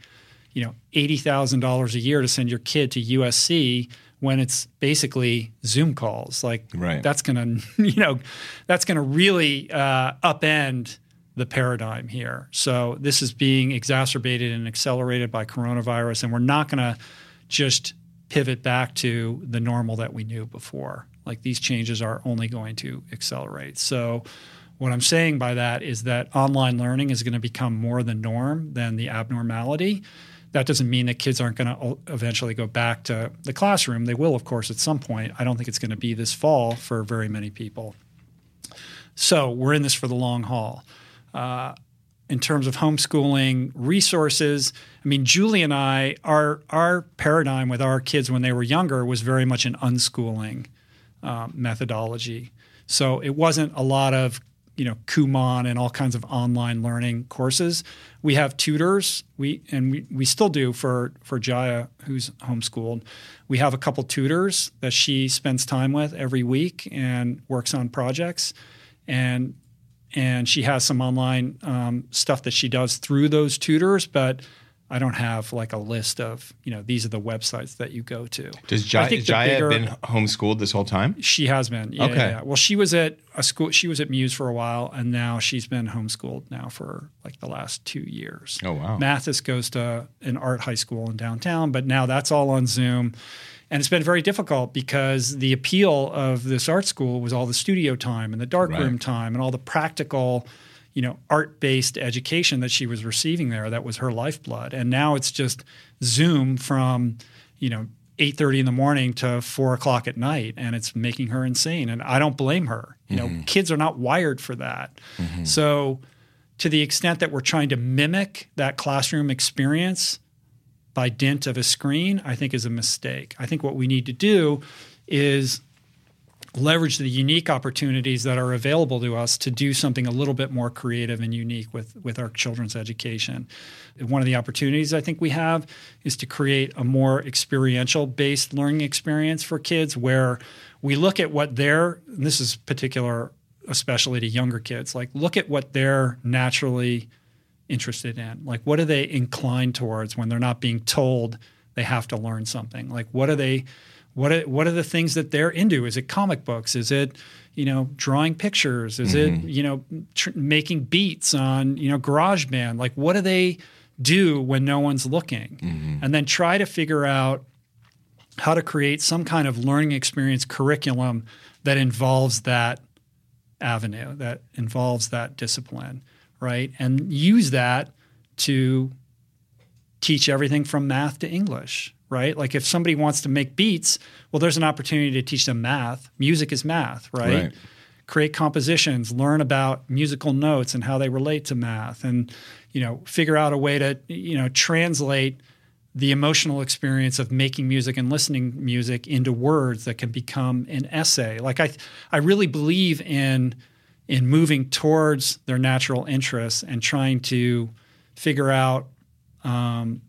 you know, eighty thousand dollars a year to send your kid to U S C when it's basically Zoom calls? Like, right. that's going to, you know, that's going to really uh, upend the paradigm here. So this is being exacerbated and accelerated by coronavirus, and we're not going to just pivot back to the normal that we knew before. Like, these changes are only going to accelerate. So what I'm saying by that is that online learning is going to become more the norm than the abnormality. That doesn't mean that kids aren't going to eventually go back to the classroom. They will, of course, at some point. I don't think it's going to be this fall for very many people. So we're in this for the long haul. Uh, in terms of homeschooling resources, I mean, Julie and I, our, our paradigm with our kids when they were younger was very much an unschooling Um, methodology. So it wasn't a lot of, you know, Kumon and all kinds of online learning courses. We have tutors. We and we, we still do for for Jaya, who's homeschooled. We have a couple tutors that she spends time with every week and works on projects, and and she has some online um, stuff that she does through those tutors, but I don't have like a list of, you know, these are the websites that you go to. Does Jaya, Jaya bigger, have been homeschooled this whole time? She has been. Yeah, okay. Yeah. Well, she was at a school. She was at Muse for a while, and now she's been homeschooled now for like the last two years. Oh, wow. Mathis goes to an art high school in downtown, but now that's all on Zoom. And it's been very difficult because the appeal of this art school was all the studio time and the darkroom right. time and all the practical, you know, art-based education that she was receiving there. That was her lifeblood. And now it's just Zoom from, you know, eight thirty in the morning to four o'clock at night, and it's making her insane. And I don't blame her. You mm-hmm. know, kids are not wired for that. Mm-hmm. So to the extent that we're trying to mimic that classroom experience by dint of a screen, I think is a mistake. I think what we need to do is leverage the unique opportunities that are available to us to do something a little bit more creative and unique with, with our children's education. One of the opportunities I think we have is to create a more experiential-based learning experience for kids where we look at what their – and this is particular especially to younger kids – like look at what they're naturally interested in. Like, what are they inclined towards when they're not being told they have to learn something? Like, what are they – What are, what are the things that they're into? Is it comic books? Is it, you know, drawing pictures? Is mm-hmm. it, you know, tr- making beats on, you know, GarageBand? Like, what do they do when no one's looking? Mm-hmm. And then try to figure out how to create some kind of learning experience curriculum that involves that avenue, that involves that discipline, right? And use that to teach everything from math to English, right? Like, if somebody wants to make beats, well, there's an opportunity to teach them math. Music is math, right? right? Create compositions, learn about musical notes and how they relate to math, and, you know, figure out a way to, you know, translate the emotional experience of making music and listening music into words that can become an essay. Like, I, I really believe in, in moving towards their natural interests and trying to figure out, um,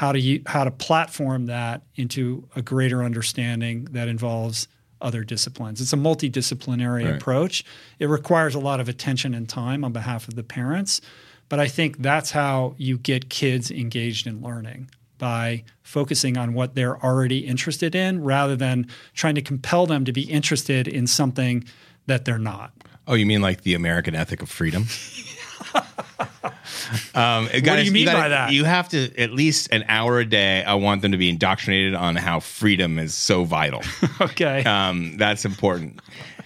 how to u- how to platform that into a greater understanding that involves other disciplines. It's a multidisciplinary right. approach. It requires a lot of attention and time on behalf of the parents, but I think that's how you get kids engaged in learning, by focusing on what they're already interested in rather than trying to compel them to be interested in something that they're not. Oh, you mean like the American ethic of freedom? Um, gotta, what do you mean you gotta, by that? You have to at least an hour a day. I want them to be indoctrinated on how freedom is so vital. Okay. Um, that's important.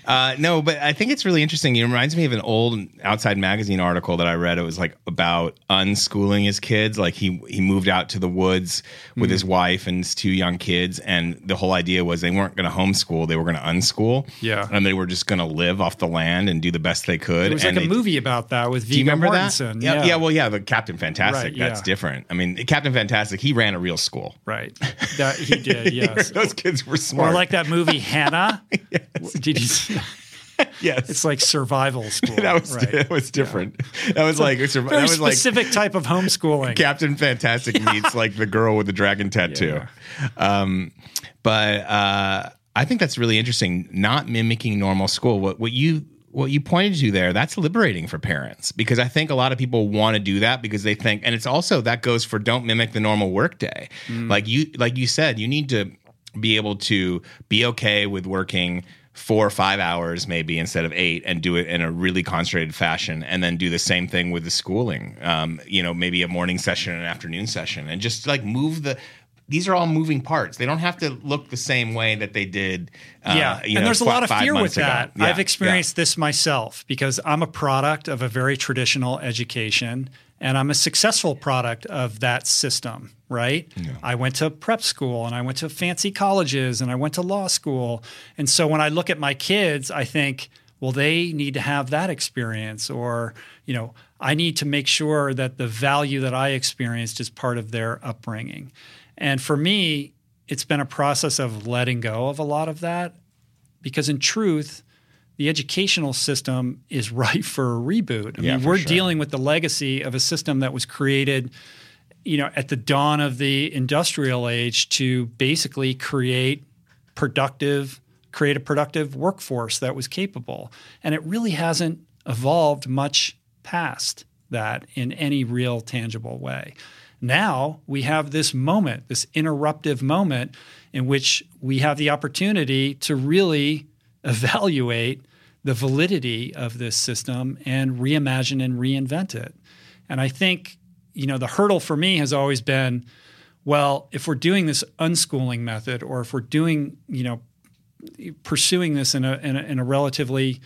Uh, no, but I think it's really interesting. It reminds me of an old Outside Magazine article that I read. It was like about unschooling his kids. Like he, he moved out to the woods with mm. his wife and his two young kids. And the whole idea was they weren't going to homeschool. They were going to unschool. Yeah. And they were just going to live off the land and do the best they could. There was and like they, a movie about that with Viggo Mortensen. Yeah, yeah. Yeah. Well, yeah. The Captain Fantastic. Right, that's yeah. different. I mean, Captain Fantastic, he ran a real school. Right. That he did. Yes. Those kids were smart. Or like that movie, Hannah. Yes. Did you see Yes, it's like survival school. That was right? That was different. Yeah. That was it's like a very that was specific like, type of homeschooling. Captain Fantastic yeah. meets like the girl with the dragon tattoo. Yeah. Um, but uh, I think that's really interesting. Not mimicking normal school. What what you what you pointed to there? That's liberating for parents because I think a lot of people want to do that because they think, and it's also that goes for don't mimic the normal workday. Mm. Like you like you said, you need to be able to be okay with working four or five hours maybe instead of eight and do it in a really concentrated fashion and then do the same thing with the schooling, um, you know, maybe a morning session and an afternoon session and just like move the – these are all moving parts. They don't have to look the same way that they did uh, yeah. you know, and there's a lot of fear with that. Yeah, I've experienced yeah. this myself because I'm a product of a very traditional education and I'm a successful product of that system, right? Yeah. I went to prep school and I went to fancy colleges and I went to law school. And so when I look at my kids, I think, well, they need to have that experience or, you know, I need to make sure that the value that I experienced is part of their upbringing. And for me, it's been a process of letting go of a lot of that because in truth, the educational system is ripe for a reboot. I yeah, mean, we're sure. dealing with the legacy of a system that was created, you know, at the dawn of the industrial age to basically create productive, create a productive workforce that was capable. And it really hasn't evolved much past that in any real tangible way. Now we have this moment, this interruptive moment in which we have the opportunity to really evaluate the validity of this system and reimagine and reinvent it. And I think, you know, the hurdle for me has always been, well, if we're doing this unschooling method or if we're doing, you know, pursuing this in a, in a, in a relatively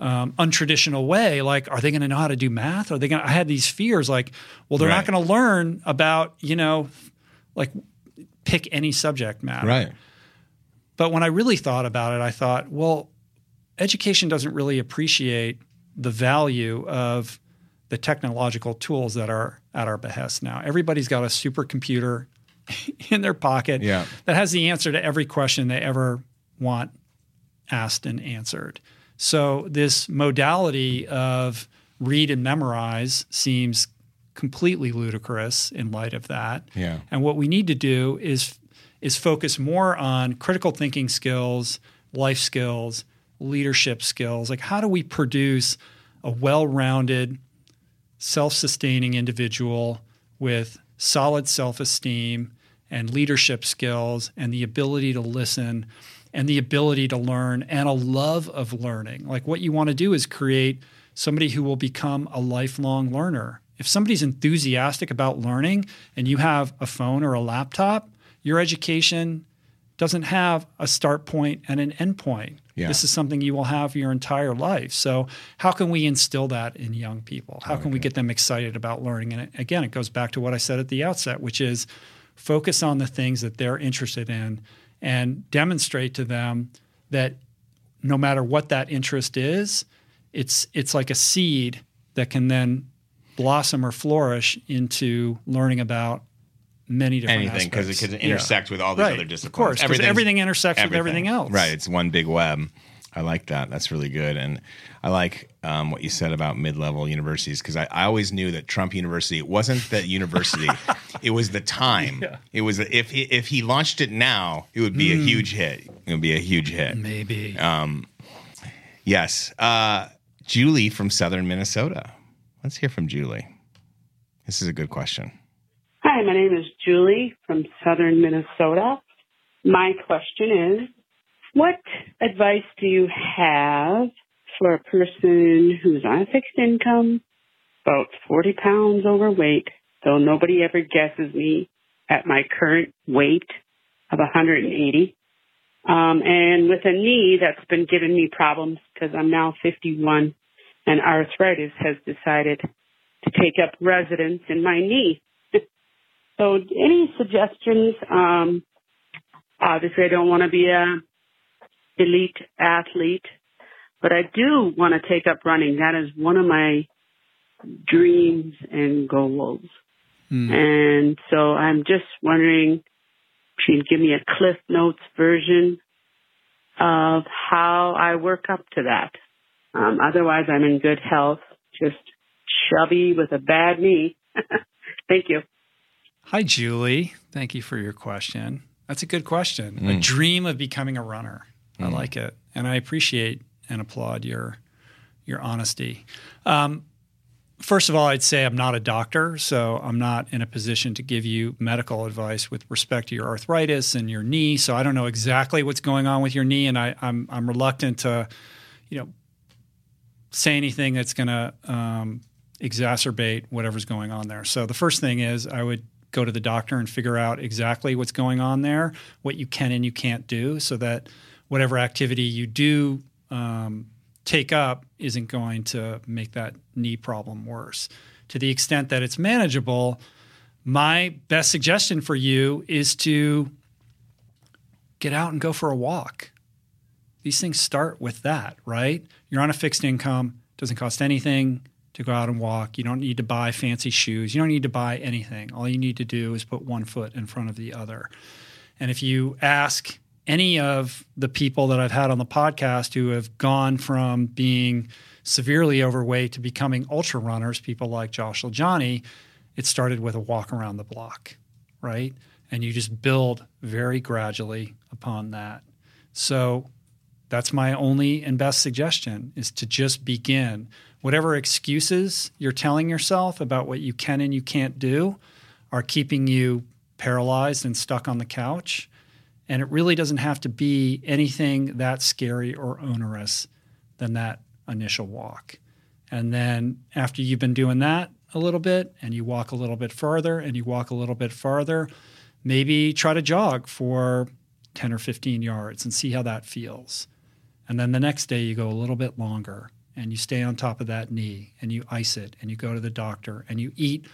um, untraditional way, like, are they going to know how to do math? Are they going to, I had these fears like, well, they're right. not going to learn about, you know, like pick any subject matter. Right. But when I really thought about it, I thought, well, education doesn't really appreciate the value of the technological tools that are at our behest now. Everybody's got a supercomputer in their pocket yeah. that has the answer to every question they ever want asked and answered. So this modality of read and memorize seems completely ludicrous in light of that. Yeah. And what we need to do is is focus more on critical thinking skills, life skills, leadership skills. Like how do we produce a well-rounded, self-sustaining individual with solid self-esteem and leadership skills and the ability to listen and the ability to learn and a love of learning? Like what you want to do is create somebody who will become a lifelong learner. If somebody's enthusiastic about learning and you have a phone or a laptop, your education doesn't have a start point and an end point. Yeah. This is something you will have your entire life. So how can we instill that in young people? How can okay. we get them excited about learning? And it, again, it goes back to what I said at the outset, which is focus on the things that they're interested in and demonstrate to them that no matter what that interest is, it's it's like a seed that can then blossom or flourish into learning about many different anything because it could intersect yeah. with all these right. other disciplines. Of course, because everything intersects everything. with everything else. Right, it's one big web. I like that. That's really good. And I like um, what you said about mid-level universities because I, I always knew that Trump University, it wasn't that university. It was the time. Yeah. It was if he, if he launched it now, it would be mm. a huge hit. It would be a huge hit. Maybe. Um, yes. Uh, Julie from Southern Minnesota. Let's hear from Julie. This is a good question. Hi, my name is Julie from Southern Minnesota. My question is, what advice do you have for a person who's on a fixed income about forty pounds overweight, though nobody ever guesses me at my current weight of one hundred eighty. Um, and with a knee that's been giving me problems because I'm now fifty-one and arthritis has decided to take up residence in my knee. So any suggestions? Um, obviously, I don't want to be a elite athlete, but I do want to take up running. That is one of my dreams and goals. Mm. And so I'm just wondering if you can give me a Cliff Notes version of how I work up to that. Um, otherwise, I'm in good health, just chubby with a bad knee. Thank you. Hi, Julie. Thank you for your question. That's a good question. Mm. A dream of becoming a runner. Mm. I like it. And I appreciate and applaud your your honesty. Um, first of all, I'd say I'm not a doctor, so I'm not in a position to give you medical advice with respect to your arthritis and your knee. So I don't know exactly what's going on with your knee, and I, I'm I'm reluctant to, you know, say anything that's going to um, exacerbate whatever's going on there. So the first thing is I would go to the doctor and figure out exactly what's going on there, what you can and you can't do, so that whatever activity you do um, take up isn't going to make that knee problem worse. To the extent that it's manageable, my best suggestion for you is to get out and go for a walk. These things start with that, right? You're on a fixed income. It doesn't cost anything to go out and walk. You don't need to buy fancy shoes. You don't need to buy anything. All you need to do is put one foot in front of the other. And if you ask any of the people that I've had on the podcast who have gone from being severely overweight to becoming ultra runners, people like Josh Johnny, it started with a walk around the block, right? And you just build very gradually upon that. So that's my only and best suggestion, is to just begin. Whatever excuses you're telling yourself about what you can and you can't do are keeping you paralyzed and stuck on the couch. And it really doesn't have to be anything that scary or onerous than that initial walk. And then after you've been doing that a little bit, and you walk a little bit farther, and you walk a little bit farther, maybe try to jog for ten or fifteen yards and see how that feels. And then the next day you go a little bit longer, and you stay on top of that knee, and you ice it, and you go to the doctor, and you eat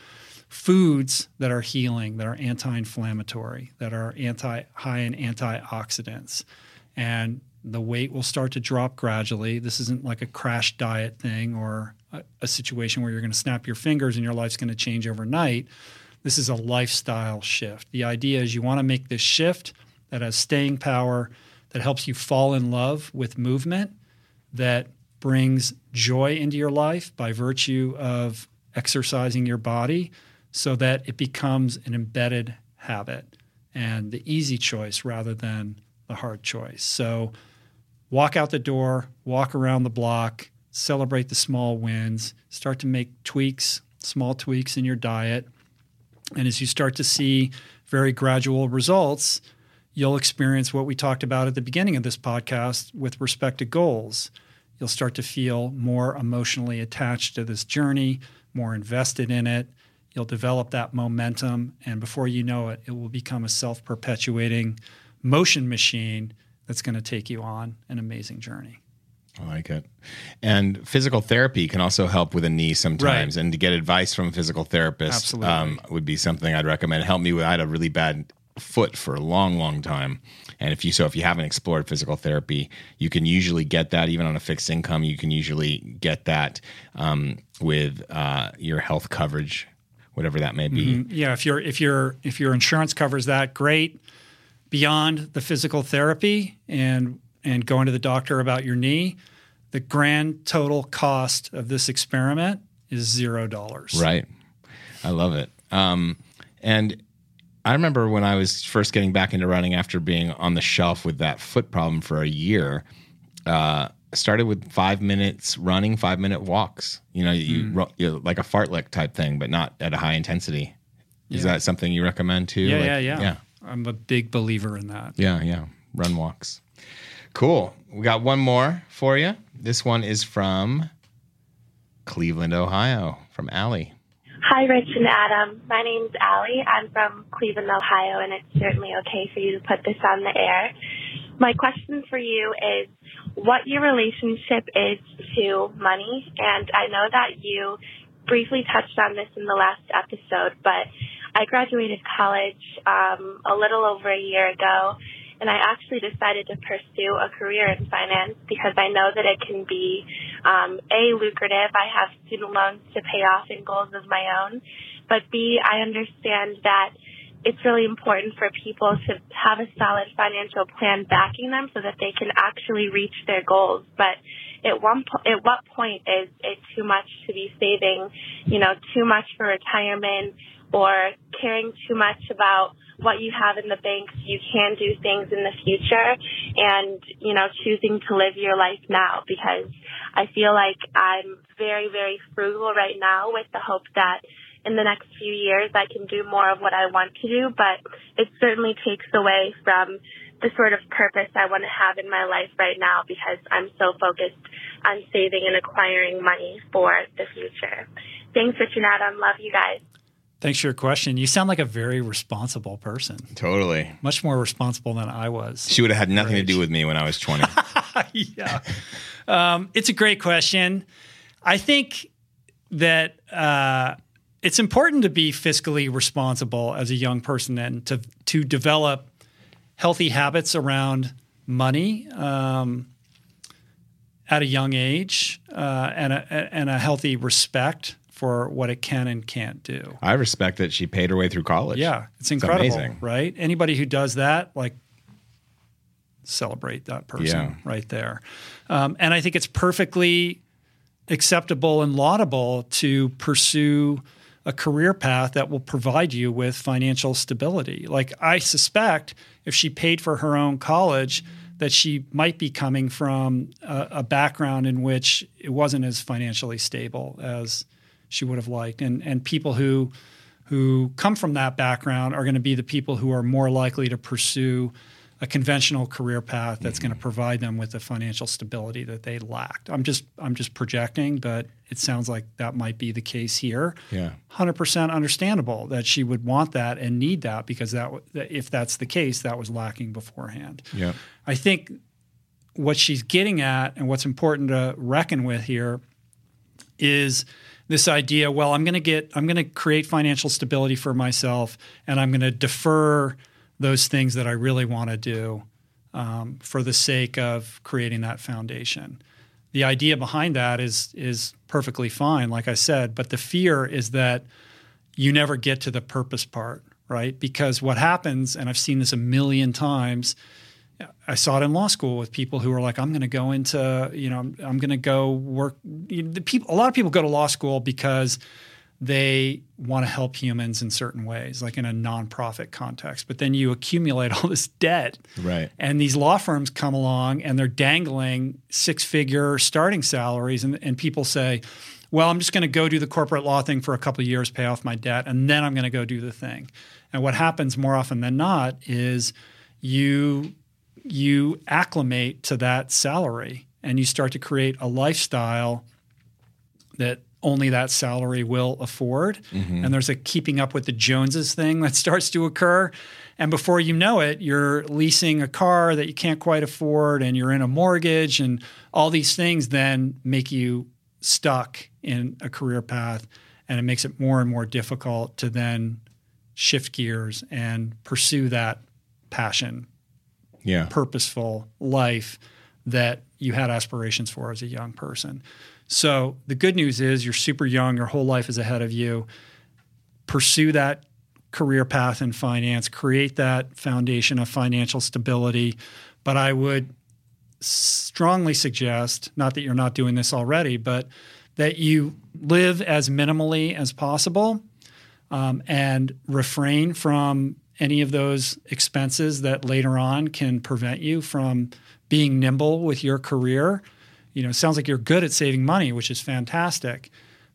foods that are healing, that are anti-inflammatory, that are anti high in antioxidants. And the weight will start to drop gradually. This isn't like a crash diet thing or a, a situation where you're going to snap your fingers and your life's going to change overnight. This is a lifestyle shift. The idea is you want to make this shift that has staying power, that helps you fall in love with movement, that brings joy into your life by virtue of exercising your body, so that it becomes an embedded habit and the easy choice rather than the hard choice. So walk out the door, walk around the block, celebrate the small wins, start to make tweaks, small tweaks in your diet. And as you start to see very gradual results, you'll experience what we talked about at the beginning of this podcast with respect to goals. You'll start to feel more emotionally attached to this journey, more invested in it. You'll develop that momentum, and before you know it, it will become a self-perpetuating motion machine that's going to take you on an amazing journey. I like it. And physical therapy can also help with a knee sometimes. Right. And to get advice from a physical therapist um, would be something I'd recommend. It helped me with, I had a really bad foot for a long, long time. And if you, so if you haven't explored physical therapy, you can usually get that even on a fixed income. You can usually get that um, with uh, your health coverage, whatever that may be. Mm-hmm. Yeah, if you're if you're if your insurance covers that, great. Beyond the physical therapy and and going to the doctor about your knee, the grand total cost of this experiment is zero dollars. Right. I love it. Um, and I remember when I was first getting back into running after being on the shelf with that foot problem for a year, uh, I started with five minutes running, five minute walks, you know, you, mm. you like a fartlek type thing, but not at a high intensity. Is yeah. that something you recommend too? Yeah, like, yeah, yeah, yeah. I'm a big believer in that. Yeah, yeah. Run walks. Cool. We got one more for you. This one is from Cleveland, Ohio, from Allie. Hi, Rich and Adam. My name's Allie. I'm from Cleveland, Ohio, and it's certainly okay for you to put this on the air. My question for you is what your relationship is to money, and I know that you briefly touched on this in the last episode, but I graduated college um, a little over a year ago, and I actually decided to pursue a career in finance because I know that it can be, um, A, lucrative. I have student loans to pay off and goals of my own. But, B, I understand that it's really important for people to have a solid financial plan backing them so that they can actually reach their goals. But at one po- at what point is it too much to be saving, you know, too much for retirement, or caring too much about what you have in the bank so you can do things in the future, and, you know, choosing to live your life now? Because I feel like I'm very, very frugal right now with the hope that in the next few years I can do more of what I want to do, but it certainly takes away from the sort of purpose I want to have in my life right now because I'm so focused on saving and acquiring money for the future. Thanks, Rich and Adam. Love you guys. Thanks for your question. You sound like a very responsible person. Totally. Much more responsible than I was. She would have had nothing to do with me when I was twenty. Yeah. um, it's a great question. I think that uh, it's important to be fiscally responsible as a young person and to to develop healthy habits around money um, at a young age uh, and a, and a healthy respect for what it can and can't do. I respect that she paid her way through college. Yeah, it's incredible, it's amazing. Right? Anybody who does that, like, celebrate that person yeah. right there. Um, and I think it's perfectly acceptable and laudable to pursue a career path that will provide you with financial stability. Like, I suspect if she paid for her own college, that she might be coming from a, a background in which it wasn't as financially stable as she would have liked. And and people who who come from that background are going to be the people who are more likely to pursue a conventional career path that's mm-hmm. going to provide them with the financial stability that they lacked. I'm just I'm just projecting, but it sounds like that might be the case here. Yeah. one hundred percent understandable that she would want that and need that because that if that's the case, that was lacking beforehand. Yeah. I think what she's getting at and what's important to reckon with here is this idea, well, I'm going to get, I'm going to create financial stability for myself, and I'm going to defer those things that I really want to do um, for the sake of creating that foundation. The idea behind that is is perfectly fine, like I said, but the fear is that you never get to the purpose part, right? Because what happens, and I've seen this a million times, I saw it in law school with people who were like, I'm going to go into, you know, I'm, I'm going to go work. You know, the people, a lot of people go to law school because they want to help humans in certain ways, like in a nonprofit context. But then you accumulate all this debt. Right. And these law firms come along and they're dangling six-figure starting salaries. And, and people say, well, I'm just going to go do the corporate law thing for a couple of years, pay off my debt, and then I'm going to go do the thing. And what happens more often than not is you – you acclimate to that salary and you start to create a lifestyle that only that salary will afford. Mm-hmm. And there's a keeping up with the Joneses thing that starts to occur. And before you know it, you're leasing a car that you can't quite afford and you're in a mortgage, and all these things then make you stuck in a career path, and it makes it more and more difficult to then shift gears and pursue that passion. Yeah. Purposeful life that you had aspirations for as a young person. So the good news is you're super young. Your whole life is ahead of you. Pursue that career path in finance. Create that foundation of financial stability. But I would strongly suggest, not that you're not doing this already, but that you live as minimally as possible um, and refrain from any of those expenses that later on can prevent you from being nimble with your career. You know, it sounds like you're good at saving money, which is fantastic.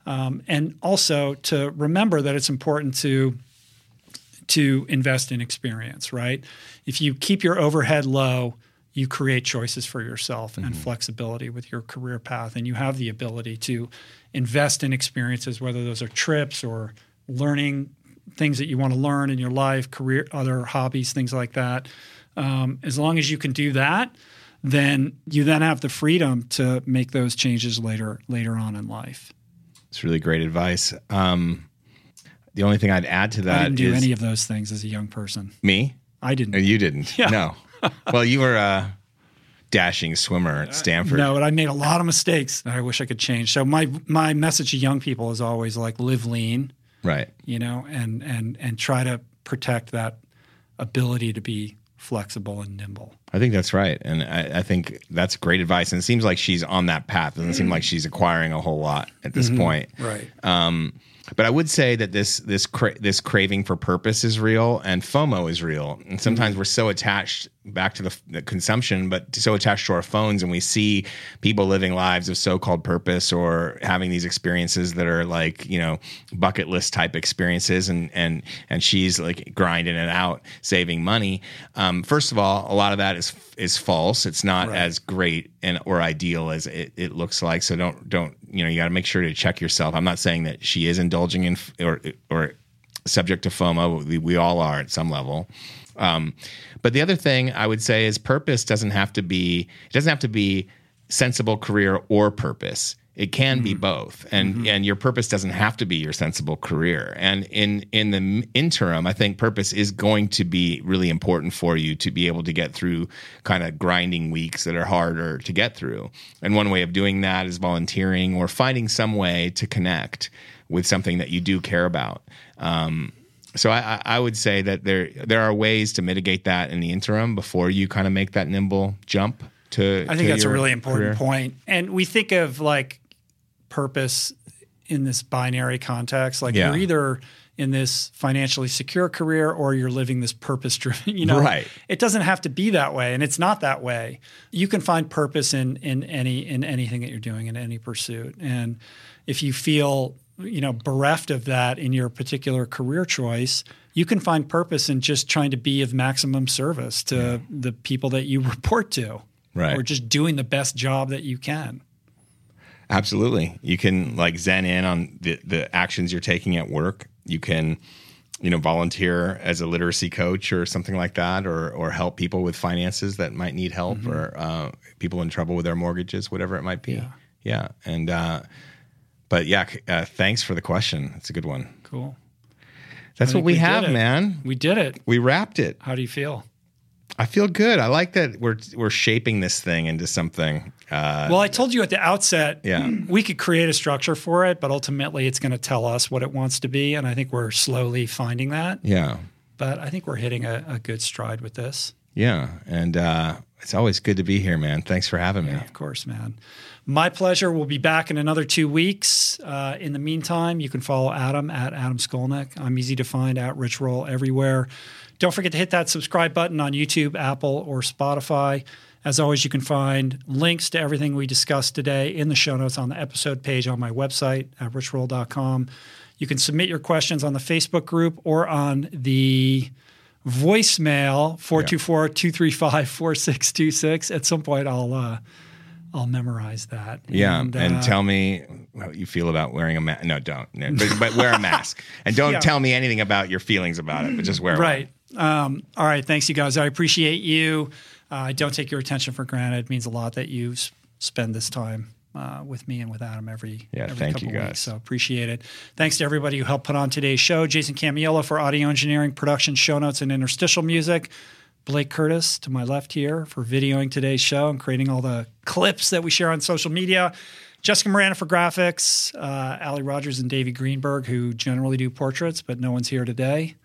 Um, and also to remember that it's important to, to invest in experience, right? If you keep your overhead low, you create choices for yourself mm-hmm. and flexibility with your career path. And you have the ability to invest in experiences, whether those are trips or learning things that you want to learn in your life, career, other hobbies, things like that. Um, as long as you can do that, then you then have the freedom to make those changes later, later on in life. It's really great advice. Um, the only thing I'd add to that is— I didn't do is, any of those things as a young person. Me? I didn't. No, you didn't? Yeah. No. Well, you were a dashing swimmer at Stanford. No, but I made a lot of mistakes that I wish I could change. So my my message to young people is always like live lean, right? You know, and and and try to protect that ability to be flexible and nimble. I think that's right, and I, I think that's great advice. And it seems like she's on that path. It doesn't mm-hmm. seem like she's acquiring a whole lot at this mm-hmm. point, right? Um, But I would say that this this cra- this craving for purpose is real, and FOMO is real. And sometimes mm-hmm. we're so attached back to the, the consumption, but so attached to our phones, and we see people living lives of so-called purpose or having these experiences that are like, you know, bucket list type experiences, and and and she's like grinding it out, saving money. Um, first of all, a lot of that is is false. It's not right. as great and or ideal as it, it looks like. So don't don't you know you got to make sure to check yourself. I'm not saying that she is indulging in or or subject to FOMO. We, we all are at some level. Um, but the other thing I would say is purpose doesn't have to be, it doesn't have to be sensible career or purpose. It can mm-hmm. be both. And, mm-hmm. and your purpose doesn't have to be your sensible career. And in, in the interim, I think purpose is going to be really important for you to be able to get through kind of grinding weeks that are harder to get through. And one way of doing that is volunteering or finding some way to connect with something that you do care about. Um, So I, I would say that there there are ways to mitigate that in the interim before you kind of make that nimble jump to I think to that's a really important career. point. And we think of like purpose in this binary context. Like yeah. you're either in this financially secure career or you're living this purpose-driven, you know. Right. It doesn't have to be that way, and it's not that way. You can find purpose in in any in anything that you're doing, in any pursuit. And if you feel you know, bereft of that in your particular career choice, you can find purpose in just trying to be of maximum service to yeah. the people that you report to, right? Or just doing the best job that you can. Absolutely. You can like zen in on the, the actions you're taking at work. You can, you know, volunteer as a literacy coach or something like that, or or help people with finances that might need help mm-hmm. or uh, people in trouble with their mortgages, whatever it might be. Yeah. yeah. And, uh, But yeah, uh, thanks for the question. It's a good one. Cool. That's what we, we have, man. We did it. We wrapped it. How do you feel? I feel good. I like that we're we're shaping this thing into something. Uh, well, I told you at the outset, yeah. we could create a structure for it, but ultimately it's going to tell us what it wants to be, and I think we're slowly finding that. Yeah. But I think we're hitting a, a good stride with this. Yeah, and uh, it's always good to be here, man. Thanks for having me. Yeah, of course, man. My pleasure. We'll be back in another two weeks. Uh, in the meantime, you can follow Adam at Adam Skolnick. I'm easy to find at Rich Roll everywhere. Don't forget to hit that subscribe button on YouTube, Apple, or Spotify. As always, you can find links to everything we discussed today in the show notes on the episode page on my website at rich roll dot com. You can submit your questions on the Facebook group or on the voicemail, four two four, two three five, four six two six. At some point, I'll... Uh, I'll memorize that. Yeah, and, uh, and tell me how you feel about wearing a mask. No, don't. No, but, but wear a mask. And don't yeah. tell me anything about your feelings about it, but just wear right. one. Right. Um, all right, thanks, you guys. I appreciate you. I uh, don't take your attention for granted. It means a lot that you spend this time uh, with me and with Adam every, yeah, every thank couple you guys. Weeks. So appreciate it. Thanks to everybody who helped put on today's show. Jason Camiola for audio engineering, production, show notes, and interstitial music. Blake Curtis to my left here for videoing today's show and creating all the clips that we share on social media. Jessica Miranda for graphics, uh, Allie Rogers and Davey Greenberg, who generally do portraits, but no one's here today.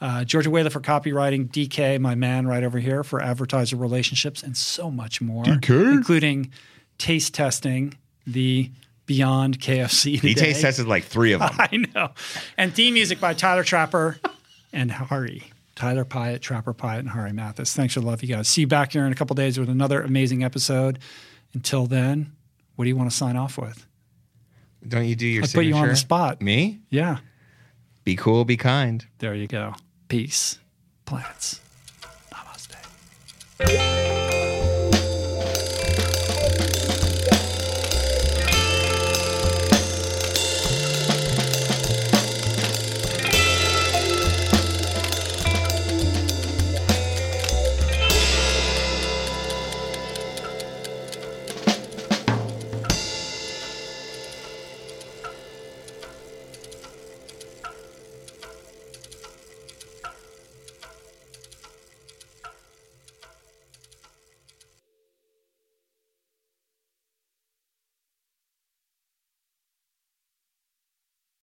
Uh, Georgia Whaler for copywriting, D K, my man right over here, for advertiser relationships, and so much more, D K? Including taste testing the Beyond K F C today. He taste tested like three of them. I know. And theme music by Tyler Trapper and Hari. Tyler Pyatt, Trapper Pyatt, and Hari Mathis. Thanks for the love, you guys. See you back here in a couple days with another amazing episode. Until then, what do you want to sign off with? Don't you do your I'll signature? Put you on the spot. Me? Yeah. Be cool, be kind. There you go. Peace. Plants. Namaste.